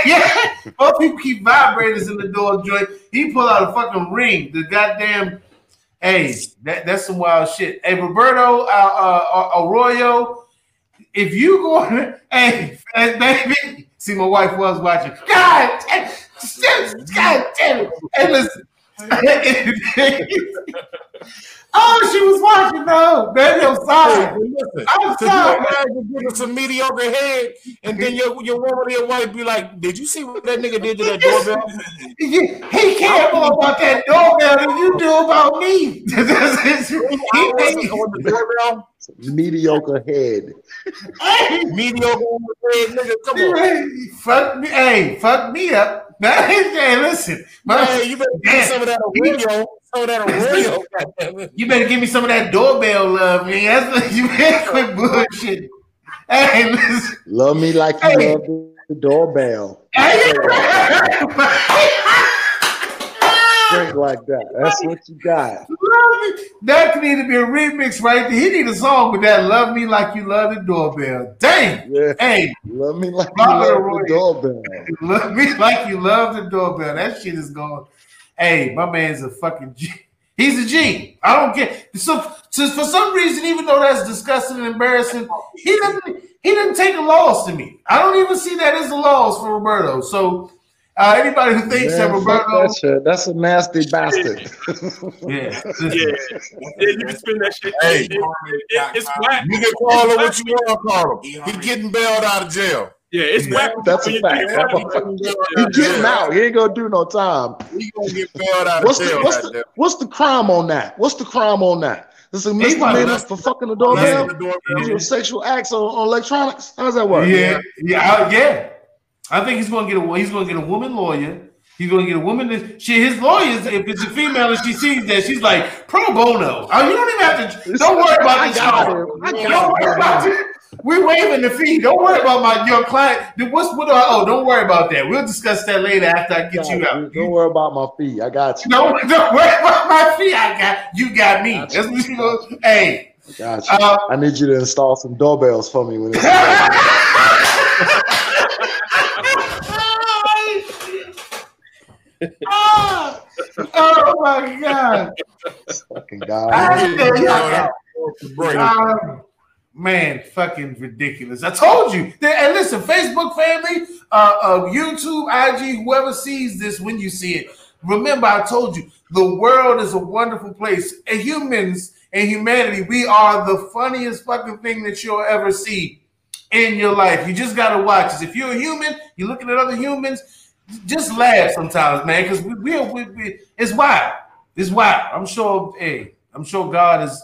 Yeah, both people keep vibrators in the door joint. He pull out a fucking ring. The goddamn hey, that, that's some wild shit. Hey, Roberto uh, uh, Arroyo, if you going, hey, baby. See, my wife was watching. God damn it. God damn it. Hey, listen. Oh, she was watching, though. Baby, I'm sorry. Listen, I'm sorry. You give her some mediocre head, and then your, your woman or your wife be like, did you see what that nigga did to that doorbell? He cared more about that doorbell than you do about me. He wasn't on the doorbell. Mediocre head. Hey, mediocre head, nigga. Come on. Hey, fuck me. Hey, fuck me up. Hey, listen. My, hey, you better give me some of that Oreo. Some of that Oreo. You better give me some of that doorbell love, man. That's, you better quit bullshit. Hey, listen. Love me like you hey. love the doorbell. Hey. Drink like that. That's what you got. That could need to be a remix right there. He need a song with that. Love me like you love the doorbell. Dang. Yeah. Hey. Love me like you love the doorbell. Love me like you love the doorbell. That shit is gone. Hey, my man's a fucking G. He's a G. I don't care. So, so for some reason, even though that's disgusting and embarrassing, he doesn't he didn't take a loss to me. I don't even see that as a loss for Roberto. So Uh, anybody who thinks Man, that Roberto, that that's a nasty bastard. Yeah, yeah. You can spin that shit. Hey, it, it, it's whack. You can call him what you want to call him. He's getting bailed out of jail. Yeah, it's yeah, whack. That's a fact. He's getting out. He ain't gonna do no time. He gonna get bailed out of jail. What's the, what's the crime on that? What's the crime on that? This is a misdemeanor for fucking the doorbell. Door sexual acts on, on electronics. How does that work? Yeah, yeah, yeah. I think he's gonna get a he's gonna get a woman lawyer. He's gonna get a woman. That, she his lawyers. If it's a female and she sees that, she's like pro bono. Oh, you don't even have to. Don't worry about this. Don't worry about it. We're waiving the fee. Don't worry about my your client. What's what? Do I, oh, don't worry about that. We'll discuss that later after I get you out. Don't worry about my fee. I got you. No, don't worry about my fee. I got you. Got me. That's what you know. Hey, I got you. Uh, I need you to install some doorbells for me when it's. Oh, oh my God! Fucking God! I um, man, fucking ridiculous! I told you. And listen, Facebook family, uh, uh, YouTube, I G, whoever sees this when you see it, remember I told you the world is a wonderful place. And humans and humanity, we are the funniest fucking thing that you'll ever see in your life. You just gotta watch us. If you're a human, you're looking at other humans. Just laugh sometimes, man, because we we, we we it's wild. It's wild. I'm sure. Hey, I'm sure God is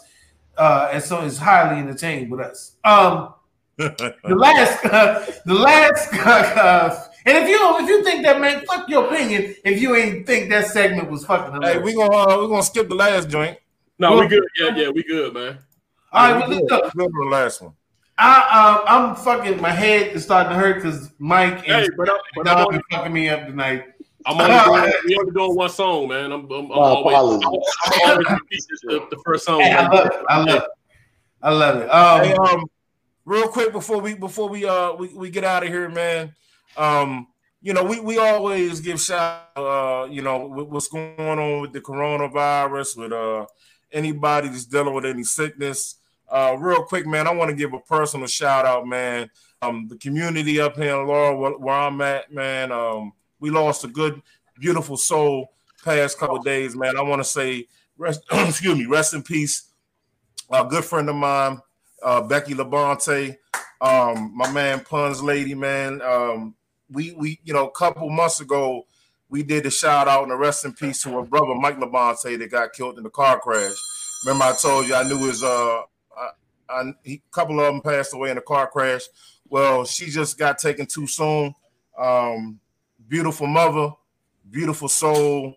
uh, and so is highly entertained with us. Um, the last, uh, the last, uh, and if you if you think that, man, fuck your opinion. If you ain't think that segment was fucking hilarious. Hey, we gonna uh, we gonna skip the last joint. No, well, we good. Yeah, yeah, we good, man. All yeah, right, we well, go to the last one. I, um, I'm fucking, my head is starting to hurt because Mike and hey, but I, but Don are fucking me up tonight. I'm only doing, I'm only doing one song, man. I'm, I'm, I'm always, I'm, I'm always the, the first song. Hey, I love it. I love it. I love it. Um, hey, um, real quick before we before we uh we, we get out of here, man. Um, you know we, we always give shout out, uh you know what's going on with the coronavirus, with uh anybody that's dealing with any sickness. Uh, real quick, man, I want to give a personal shout out, man. Um, the community up here in Laurel, where, where I'm at, man. Um, we lost a good, beautiful soul past couple of days, man. I want to say, rest, excuse me, rest in peace. A good friend of mine, uh, Becky Labonte, um, my man Pun's lady, man. Um, we we you know a couple months ago we did the shout out and a rest in peace to her brother Mike Labonte that got killed in the car crash. Remember, I told you I knew his uh. I, he, a couple of them passed away in a car crash. Well, she just got taken too soon. Um, beautiful mother, beautiful soul.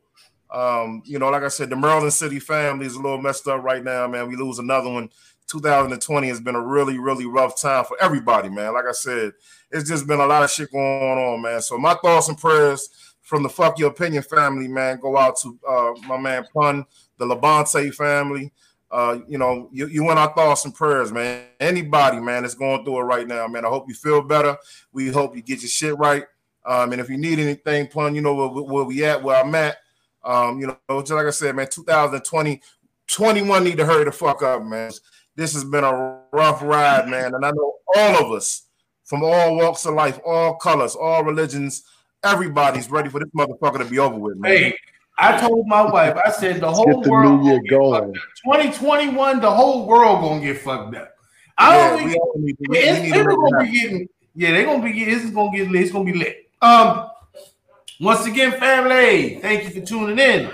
Um, you know, like I said, the Maryland City family is a little messed up right now, man. We lose another one. two thousand twenty has been a really, really rough time for everybody, man. Like I said, it's just been a lot of shit going on, man. So my thoughts and prayers from the Fuck Your Opinion family, man, go out to uh, my man Pun, the Labonte family. Uh, you know, you, you want our thoughts and prayers, man. Anybody, man, that's going through it right now, man. I hope you feel better. We hope you get your shit right. Um, and if you need anything, Pun, you know where, where we at, where I'm at. Um, you know, just like I said, man, twenty twenty, twenty-one need to hurry the fuck up, man. This has been a rough ride, man. And I know all of us from all walks of life, all colors, all religions, everybody's ready for this motherfucker to be over with, man. Hey, I told my wife, I said the whole world gonna get fucked up. twenty twenty-one, the whole world gonna get fucked up. I yeah, don't think we it's, we it's gonna be getting, yeah, they're gonna be getting, it's gonna get lit, it's gonna be lit. Um, once again, family, thank you for tuning in.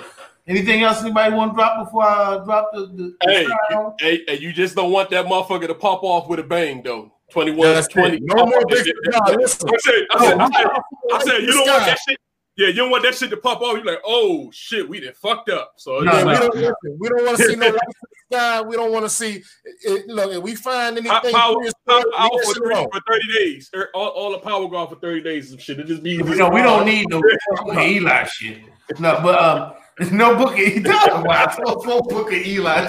Anything else anybody want to drop before I drop the, the, the hey, you, hey, hey, you just don't want that motherfucker to pop off with a bang, though. twenty-one, twenty. No more big shit. No, I said, I said, I said, I said you don't want that shit. Yeah, you don't want that shit to pop off. You're like, oh shit, we done fucked up. So no, like, we don't, we don't want to see no lights in the sky. We don't want to see it. Look, if we find anything, power, we power, power we for, three, for thirty days. All, all the power gone for thirty days and shit. It just be. No, we power. Don't need no Eli shit. No, but um. No Booker Eli. No, no Booker Eli.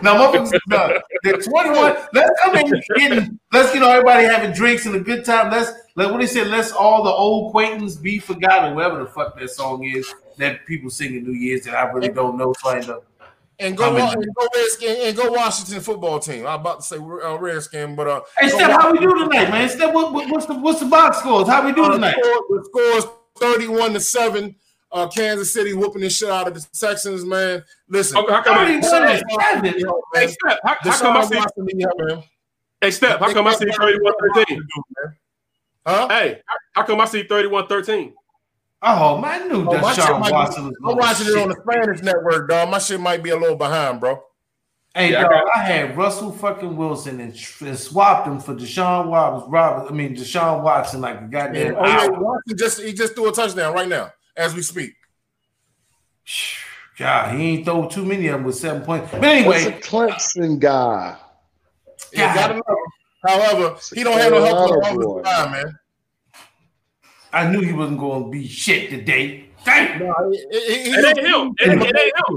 Now, motherfuckers, no, twenty-one. Let's come in getting. Let's you know everybody having drinks and a good time. Let's let what they said. Let's all the old acquaintances be forgotten. Whatever the fuck that song is that people sing in New Year's that I really don't know. Find up and go and go Redskins and go Washington football team. I'm about to say uh, Redskins, but uh. Hey, Steph, how we do tonight, man? Steph, what, what, what's the what's the box scores? How we do tonight? The score is thirty-one to seven. Uh, Kansas City whooping this shit out of the Texans, man. Listen, how come I see thirty-one thirteen? Huh? Hey, how come I see thirty-one thirteen? Oh, man, I knew oh, Deshaun Watson. I'm watching shit. It on the Spanish network, dog. My shit might be a little behind, bro. Hey, yeah, dog, I, got- I had Russell fucking Wilson and, and swapped him for Deshaun Watson. Robert, I mean Deshaun Watson, like a goddamn. Yeah, oh, yeah, Watson just he just threw a touchdown right now. As we speak, God, he ain't throw too many of them with seven points. But anyway, it's a Clemson guy. Yeah, gotta love him. However, he don't have no help on the line, man. I knew he wasn't going to be shit today. Damn, no, it, it, it, it ain't him. It, it, it ain't him. I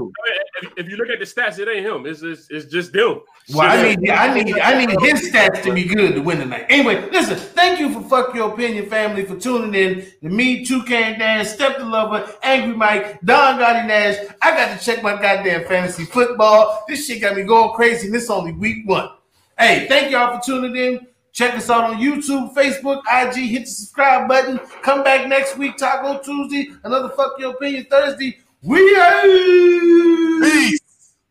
mean, if you look at the stats, it ain't him. It's it's, it's just them. Well, I need, I need, I need his stats to be good to win tonight. Anyway, listen, thank you for Fuck Your Opinion, family, for tuning in to me, two K and Dan, Step the Lover, Angry Mike, Don Gotti Nash. I got to check my goddamn fantasy football. This shit got me going crazy, and it's only week one. Hey, thank y'all for tuning in. Check us out on YouTube, Facebook, I G. Hit the subscribe button. Come back next week, Taco Tuesday, another Fuck Your Opinion Thursday. We are peace.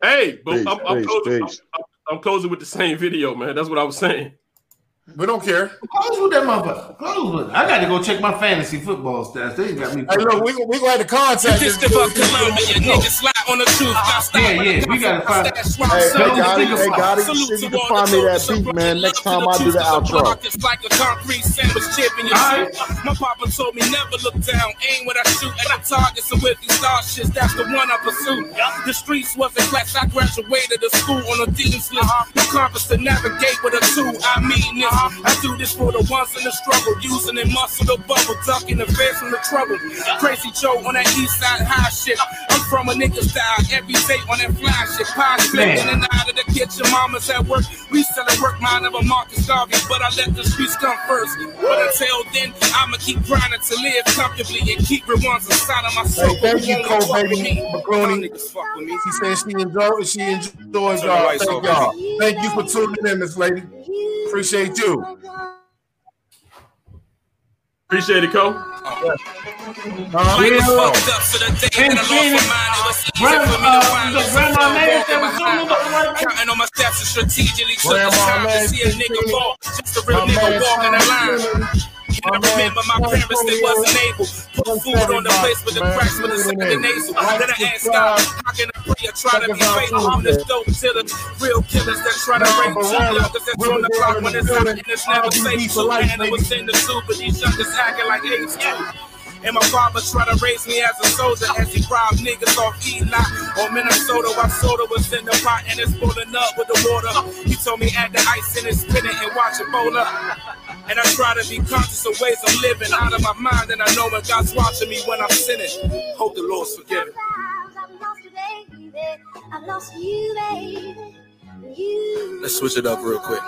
Hey, but peace, I'm, I'm, peace, closing, peace. I'm, I'm, I'm closing with the same video, man. That's what I was saying. We don't care. Close with that motherfucker. Close with it. I got to go check my fantasy football stats. They got me. Hey, look, we we got to contact. Just about Columbia, nigga, slap on the truth. Yeah, yeah, we got to find. Hey, Gotti, you can find me that beat, man. Next time I do the outro. Like a concrete sandwich chip in your shoe. My papa told me never look down, aim what I shoot, and I target some with these star shits. That's the one I pursue. The streets wasn't flex. I graduated the school on a dean's list. The compass to navigate with a two. I mean this. I do this for the ones in the struggle, using and muscle the bubble, ducking the feds from the trouble. Crazy Joe on that east side high shit. I'm from a nigga style, every day on that fly shit. Pie slipping in and out of the kitchen, mama's at work. We still at work, mine of a Marcus Garvey, but I let the streets come first. But until then, I'ma keep grinding to live comfortably and keep the ones inside of my soul. Hey, thank you, Cole, baby, Macaroni. She said she enjoys, she enjoys y'all. Thank y'all. Thank you for tuning in, Miss Lady. Appreciate you. Appreciate it, Cole. Oh. Uh, yeah. Oh. And Gina, uh, Grandma Mays, that was doing the right thing. Counting on my steps and strategically took the time to see a nigga fall. Just a real nigga walking the line. I remember my parents, they wasn't able to put food on the place with the cracks with the sick of the nasal. Then I asked God, how can I pray? I try to be faithful on this dope killers, real killers that try to rape children. Cause that's on the clock when it's hot and it's never safe. So man, I was in the zoo, but these youngsters acting like apes. And my father tried to raise me as a soldier as he robbed niggas off Eli or Minnesota while soda was in the pot and it's boiling up with the water. He told me add the ice in it, spin it and watch it bowl up. And I try to be conscious of ways of living out of my mind, and I know that God's watching me when I'm sinning. Hope the Lord's forgiving. I've lost you, baby. You. Let's switch it up real quick.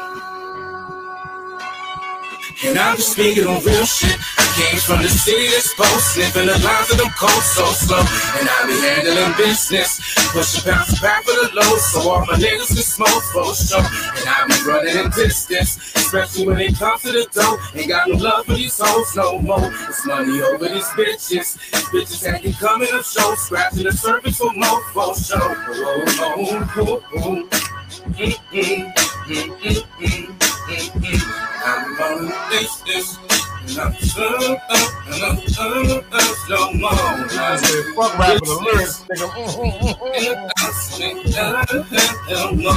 And I'm just speaking on real shit. I came from the city that's post, sniffing the lines of them cold so slow. And I be handling business, pushing pounds back for the low, so all my niggas can smoke for sure. And I be running in distance, especially when it comes to the dough. Ain't got no love for these hoes no more. It's money over these bitches. These bitches that can come in a show, scratching the surface for more for show. Oh, oh, oh, oh. I'm gonna face this, and I'm so up, and I'm so up, no more. I said, fuck rapping the lyrics, nigga. And I said, no more.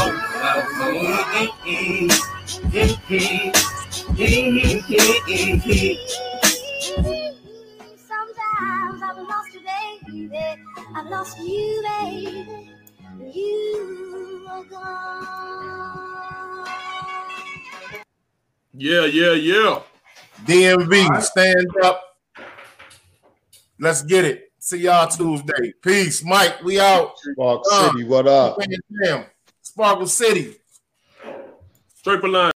I sometimes I've lost you, baby. I've lost you, baby. You are gone. Yeah, yeah, yeah. D M V, right. Stand up. Let's get it. See y'all Tuesday. Peace, Mike. We out. Sparkle uh, City, what up? Sparkle City. Straight for line.